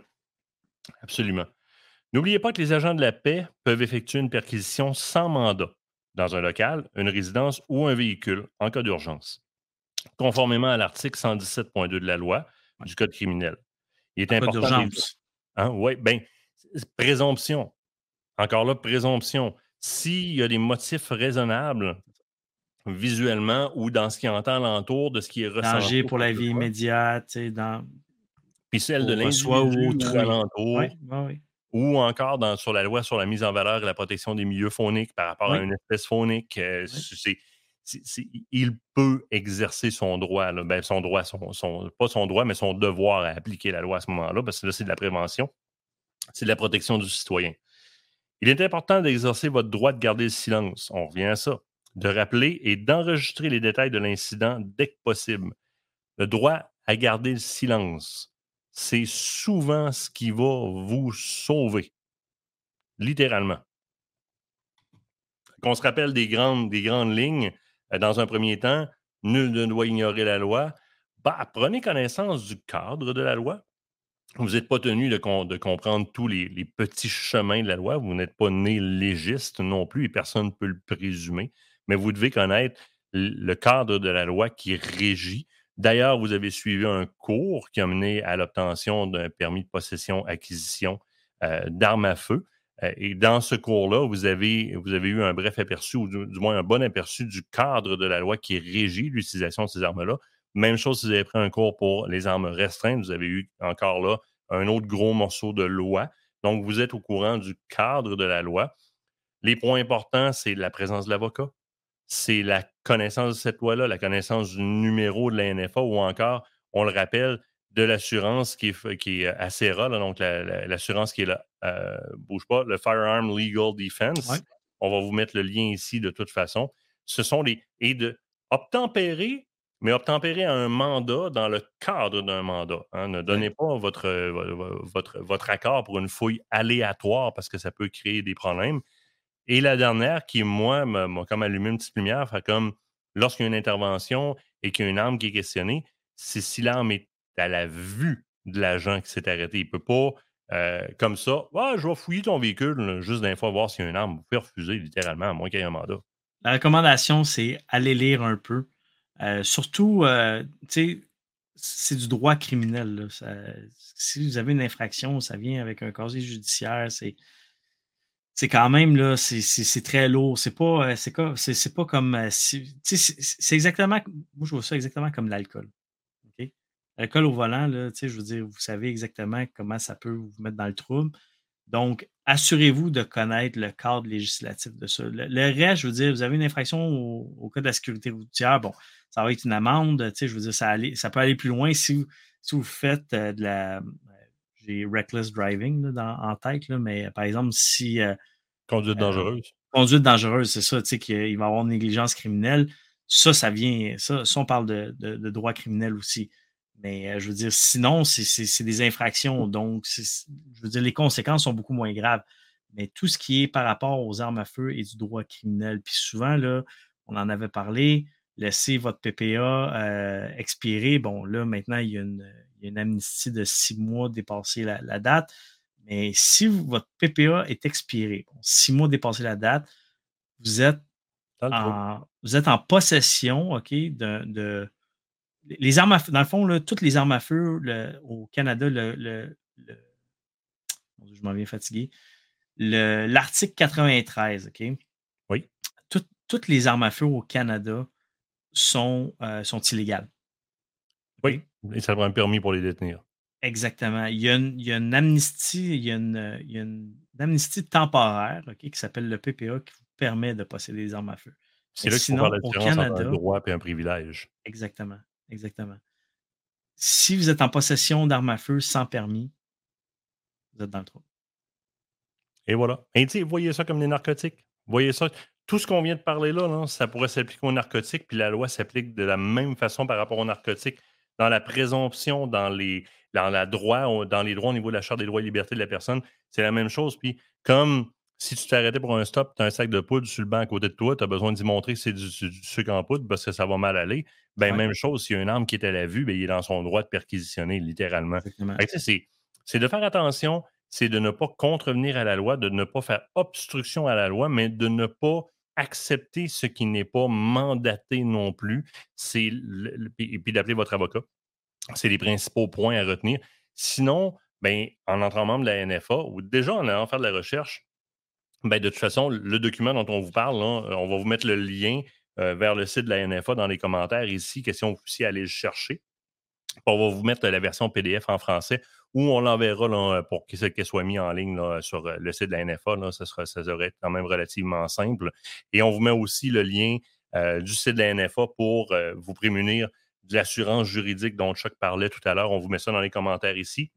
absolument. N'oubliez pas que les agents de la paix peuvent effectuer une perquisition sans mandat dans un local, une résidence ou un véhicule en cas d'urgence, conformément à l'article cent dix-sept point deux de la loi du Code criminel. Il est important... d'urgence. Hein? Oui, bien, présomption. Encore là, présomption. S'il y a des motifs raisonnables visuellement ou dans ce qui entend l'entour de ce qui est ressenti. Danger pour la vie immédiate, dans... Puis celle de l'individu ou autre alentour. Oui, oui, oui. Ou encore dans, sur la loi sur la mise en valeur et la protection des milieux fauniques par rapport oui. à une espèce faunique. Euh, oui. C'est... C'est, c'est, il peut exercer son droit, là. Ben, son droit, son, son, pas son droit, mais son devoir à appliquer la loi à ce moment-là, parce que là, c'est de la prévention, c'est de la protection du citoyen. Il est important d'exercer votre droit de garder le silence, on revient à ça, de rappeler et d'enregistrer les détails de l'incident dès que possible. Le droit à garder le silence, c'est souvent ce qui va vous sauver. Littéralement. Qu'on se rappelle des grandes, des grandes lignes, dans un premier temps, nul ne doit ignorer la loi. Bah, prenez connaissance du cadre de la loi. Vous n'êtes pas tenu de, com- de comprendre tous les, les petits chemins de la loi. Vous n'êtes pas né légiste non plus et personne ne peut le présumer. Mais vous devez connaître le cadre de la loi qui régit. D'ailleurs, vous avez suivi un cours qui a mené à l'obtention d'un permis de possession-acquisition euh, d'armes à feu. Euh, et dans ce cours-là, vous avez, vous avez eu un bref aperçu, ou du, du moins un bon aperçu du cadre de la loi qui régit l'utilisation de ces armes-là. Même chose si vous avez pris un cours pour les armes restreintes, vous avez eu encore là un autre gros morceau de loi. Donc, vous êtes au courant du cadre de la loi. Les points importants, c'est la présence de l'avocat. C'est la connaissance de cette loi-là, la connaissance du numéro de la N F A ou encore, on le rappelle, de l'assurance qui est, qui est A C R A, là, donc la, la, l'assurance qui est là, euh, bouge pas, le Firearm Legal Defense. Ouais. On va vous mettre le lien ici de toute façon. Ce sont les... Et de obtempérer, mais obtempérer à un mandat dans le cadre d'un mandat. Hein. Ne donnez pas votre, votre, votre accord pour une fouille aléatoire parce que ça peut créer des problèmes. Et la dernière qui, moi, m'a, m'a comme allumé une petite lumière, fait comme lorsqu'il y a une intervention et qu'il y a une arme qui est questionnée, c'est si l'arme est à la vue de l'agent qui s'est arrêté. Il ne peut pas, euh, comme ça, oh, je vais fouiller ton véhicule, là, juste d'un fois voir s'il y a une arme. Vous pouvez refuser littéralement, à moins qu'il y ait un mandat. La recommandation, c'est aller lire un peu. Euh, surtout, euh, tu sais, c'est du droit criminel. Là. Ça, si vous avez une infraction, ça vient avec un casier judiciaire, c'est. C'est quand même, là, c'est, c'est, c'est très lourd. C'est pas, c'est, c'est, c'est pas comme... C'est, c'est, c'est exactement... Moi, je vois ça exactement comme l'alcool. Okay? L'alcool au volant, là, je veux dire, vous savez exactement comment ça peut vous mettre dans le trouble. Donc, assurez-vous de connaître le cadre législatif de ça. Le, le reste, je veux dire, vous avez une infraction au, au cas de la sécurité routière, bon, ça va être une amende, je veux dire, ça, aller, ça peut aller plus loin si vous, si vous faites euh, de la... J'ai reckless driving là, dans, en tête, là, mais par exemple, si... Euh, conduite dangereuse. Euh, conduite dangereuse, c'est ça, tu sais, qu'il va y avoir une négligence criminelle. Ça, ça vient... Ça, ça on parle de, de, de droit criminel aussi. Mais euh, je veux dire, sinon, c'est, c'est, c'est des infractions. Donc, c'est, je veux dire, les conséquences sont beaucoup moins graves. Mais tout ce qui est par rapport aux armes à feu et du droit criminel, puis souvent, là, on en avait parlé, laissez votre P P A euh, expirer. Bon, là, maintenant, il y a une... Il y a une amnistie de six mois dépasser la, la date. Mais si vous, votre P P A est expiré, bon, six mois dépasser la date, vous êtes, en, vous êtes en possession, OK, de, de les armes à feu. Dans le fond, là, toutes les armes à feu le, au Canada, le, le, le, je m'en viens fatigué, le, l'article quatre-vingt-treize, OK? Oui. Tout, toutes les armes à feu au Canada sont, euh, sont illégales. Oui, et ça prend un permis pour les détenir. Exactement. Il y a une, il y a une amnistie, il y a une, il y a une amnistie temporaire, okay, qui s'appelle le P P A qui vous permet de posséder des armes à feu. C'est Mais là sinon, qu'il faut faire la différence au Canada, entre un droit et un privilège. Exactement, exactement. Si vous êtes en possession d'armes à feu sans permis, vous êtes dans le trouble. Et voilà. Et tu sais, voyez ça comme des narcotiques. Voyez ça. Tout ce qu'on vient de parler là, là, ça pourrait s'appliquer aux narcotiques, puis la loi s'applique de la même façon par rapport aux narcotiques. Dans la présomption, dans les, dans la droit, dans les droits au niveau de la Charte des droits et libertés de la personne, c'est la même chose. Puis comme si tu t'arrêtais pour un stop, tu as un sac de poudre sur le banc à côté de toi, tu as besoin d'y montrer que c'est du, du sucre en poudre parce que ça va mal aller. Bien, ouais. Même chose, s'il y a une arme qui est à la vue, bien, il est dans son droit de perquisitionner, littéralement. Fait que c'est, c'est de faire attention, c'est de ne pas contrevenir à la loi, de ne pas faire obstruction à la loi, mais de ne pas accepter ce qui n'est pas mandaté non plus, c'est le, le, et puis d'appeler votre avocat. C'est les principaux points à retenir. Sinon, ben, en entrant membre de la N F A, ou déjà en allant faire de la recherche, ben, de toute façon, le document dont on vous parle, là, on va vous mettre le lien euh, vers le site de la N F A dans les commentaires ici, question que vous puissiez aller le chercher. On va vous mettre la version P D F en français ou on l'enverra là, pour qu'elle soit mise en ligne là, sur le site de la N F A. Là, ça sera, ça serait quand même relativement simple. Et on vous met aussi le lien euh, du site de la N F A pour euh, vous prémunir de l'assurance juridique dont Chuck parlait tout à l'heure. On vous met ça dans les commentaires ici.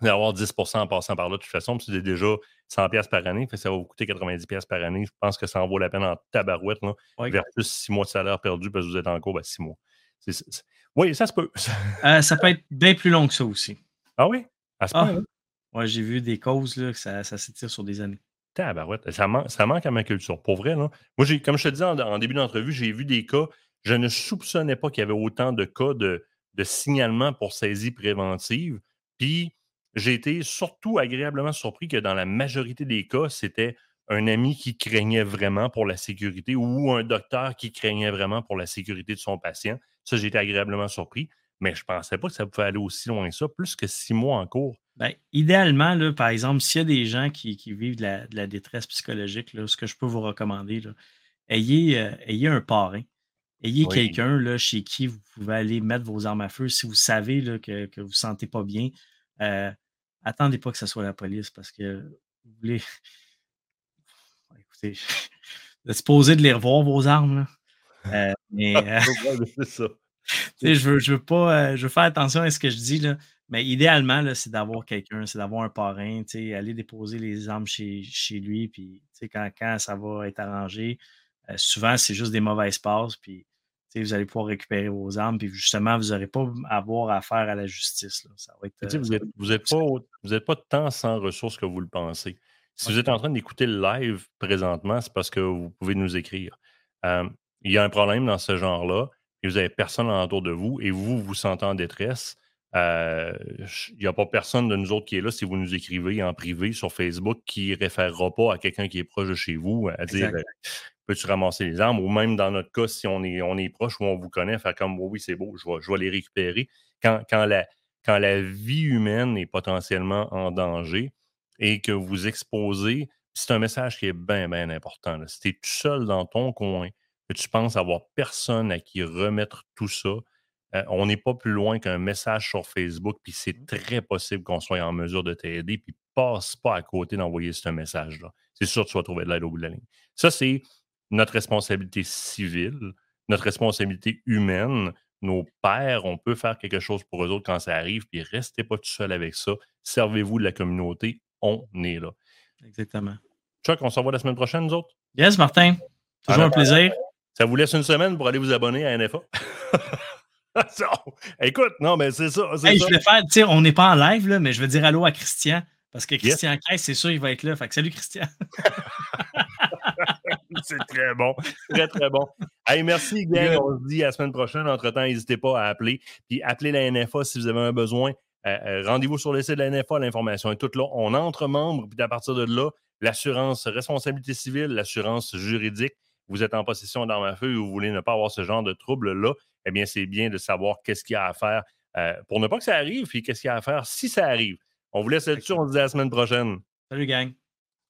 Vous allez avoir dix pour cent en passant par là de toute façon. Puis c'est déjà cent dollars par année. Fait que ça va vous coûter quatre-vingt-dix dollars par année. Je pense que ça en vaut la peine en tabarouette. Là, oui. Versus six mois de salaire perdu parce que vous êtes en cours à ben six mois. C'est, c'est... Oui, ça se peut. euh, ça peut être bien plus long que ça aussi. Ah oui? À ce point-là? Ah. Ouais, j'ai vu des causes là, que ça, ça s'étire sur des années. Tabarouette, ça, man- ça manque à ma culture. Pour vrai, là. Moi, j'ai, comme je te disais en, en début d'entrevue, j'ai vu des cas. Je ne soupçonnais pas qu'il y avait autant de cas de, de signalement pour saisie préventive. Puis, j'ai été surtout agréablement surpris que dans la majorité des cas, c'était un ami qui craignait vraiment pour la sécurité ou un docteur qui craignait vraiment pour la sécurité de son patient. Ça, j'ai été agréablement surpris, mais je ne pensais pas que ça pouvait aller aussi loin que ça, plus que six mois en cours. Bien, idéalement, là, par exemple, s'il y a des gens qui, qui vivent de la, de la détresse psychologique, là, ce que je peux vous recommander, là, ayez, euh, ayez un parrain. Ayez oui. quelqu'un là, chez qui vous pouvez aller mettre vos armes à feu si vous savez là, que, que vous ne vous sentez pas bien. Euh, attendez pas que ce soit la police parce que vous voulez... Écoutez, vous êtes supposé de les revoir, vos armes. Là. Euh, mais, euh... c'est ça. Je veux, je veux pas, euh, je veux faire attention à ce que je dis, là, mais idéalement, là, c'est d'avoir quelqu'un, c'est d'avoir un parrain, aller déposer les armes chez, chez lui, puis quand, quand ça va être arrangé, euh, souvent, c'est juste des mauvaises passes, puis vous allez pouvoir récupérer vos armes, puis justement, vous n'aurez pas à avoir affaire à la justice. Là. Ça va être, euh, vous n'êtes vous êtes pas, vous êtes pas tant sans ressources que vous le pensez. Si okay. vous êtes en train d'écouter le live présentement, c'est parce que vous pouvez nous écrire. Euh, il y a un problème dans ce genre-là, et vous n'avez personne autour de vous, et vous, vous sentez en détresse. Euh, il n'y a pas personne de nous autres qui est là si vous nous écrivez en privé sur Facebook qui ne référera pas à quelqu'un qui est proche de chez vous à dire « Peux-tu ramasser les armes? » Ou même dans notre cas, si on est, on est proche ou on vous connaît, faire comme oh, « Oui, c'est beau, je vais, je vais les récupérer. » Quand, quand, la, quand la vie humaine est potentiellement en danger et que vous exposez, c'est un message qui est bien, bien important. Là. Si tu es tout seul dans ton coin, que tu penses avoir personne à qui remettre tout ça, euh, on n'est pas plus loin qu'un message sur Facebook, puis c'est très possible qu'on soit en mesure de t'aider, puis passe pas à côté d'envoyer ce message-là. C'est sûr que tu vas trouver de l'aide au bout de la ligne. Ça, c'est notre responsabilité civile, notre responsabilité humaine. Nos pères, on peut faire quelque chose pour eux autres quand ça arrive, puis restez pas tout seul avec ça. Servez-vous de la communauté, on est là. Exactement. Chuck, on se revoit la semaine prochaine, nous autres? Yes, Martin. Toujours un plaisir. Ça vous laisse une semaine pour aller vous abonner à N F A. Écoute, non, mais c'est ça. C'est hey, ça. Je voulais faire, tu sais, on n'est pas en live, là, mais je veux dire allô à Christian, parce que Christian Kess, yes. c'est sûr, il va être là. Fait que salut, Christian. C'est très bon. Très, très bon. Hey, merci, gang. On se dit à la semaine prochaine. Entre-temps, n'hésitez pas à appeler. Puis appelez la N F A si vous avez un besoin. Euh, rendez-vous sur le site de la N F A. L'information est toute là. On entre membres, puis à partir de là, l'assurance responsabilité civile, l'assurance juridique, vous êtes en possession d'armes à feu et vous voulez ne pas avoir ce genre de trouble-là, eh bien, c'est bien de savoir qu'est-ce qu'il y a à faire euh, pour ne pas que ça arrive et qu'est-ce qu'il y a à faire si ça arrive. On vous laisse là-dessus. On se dit à la semaine prochaine. Salut, gang.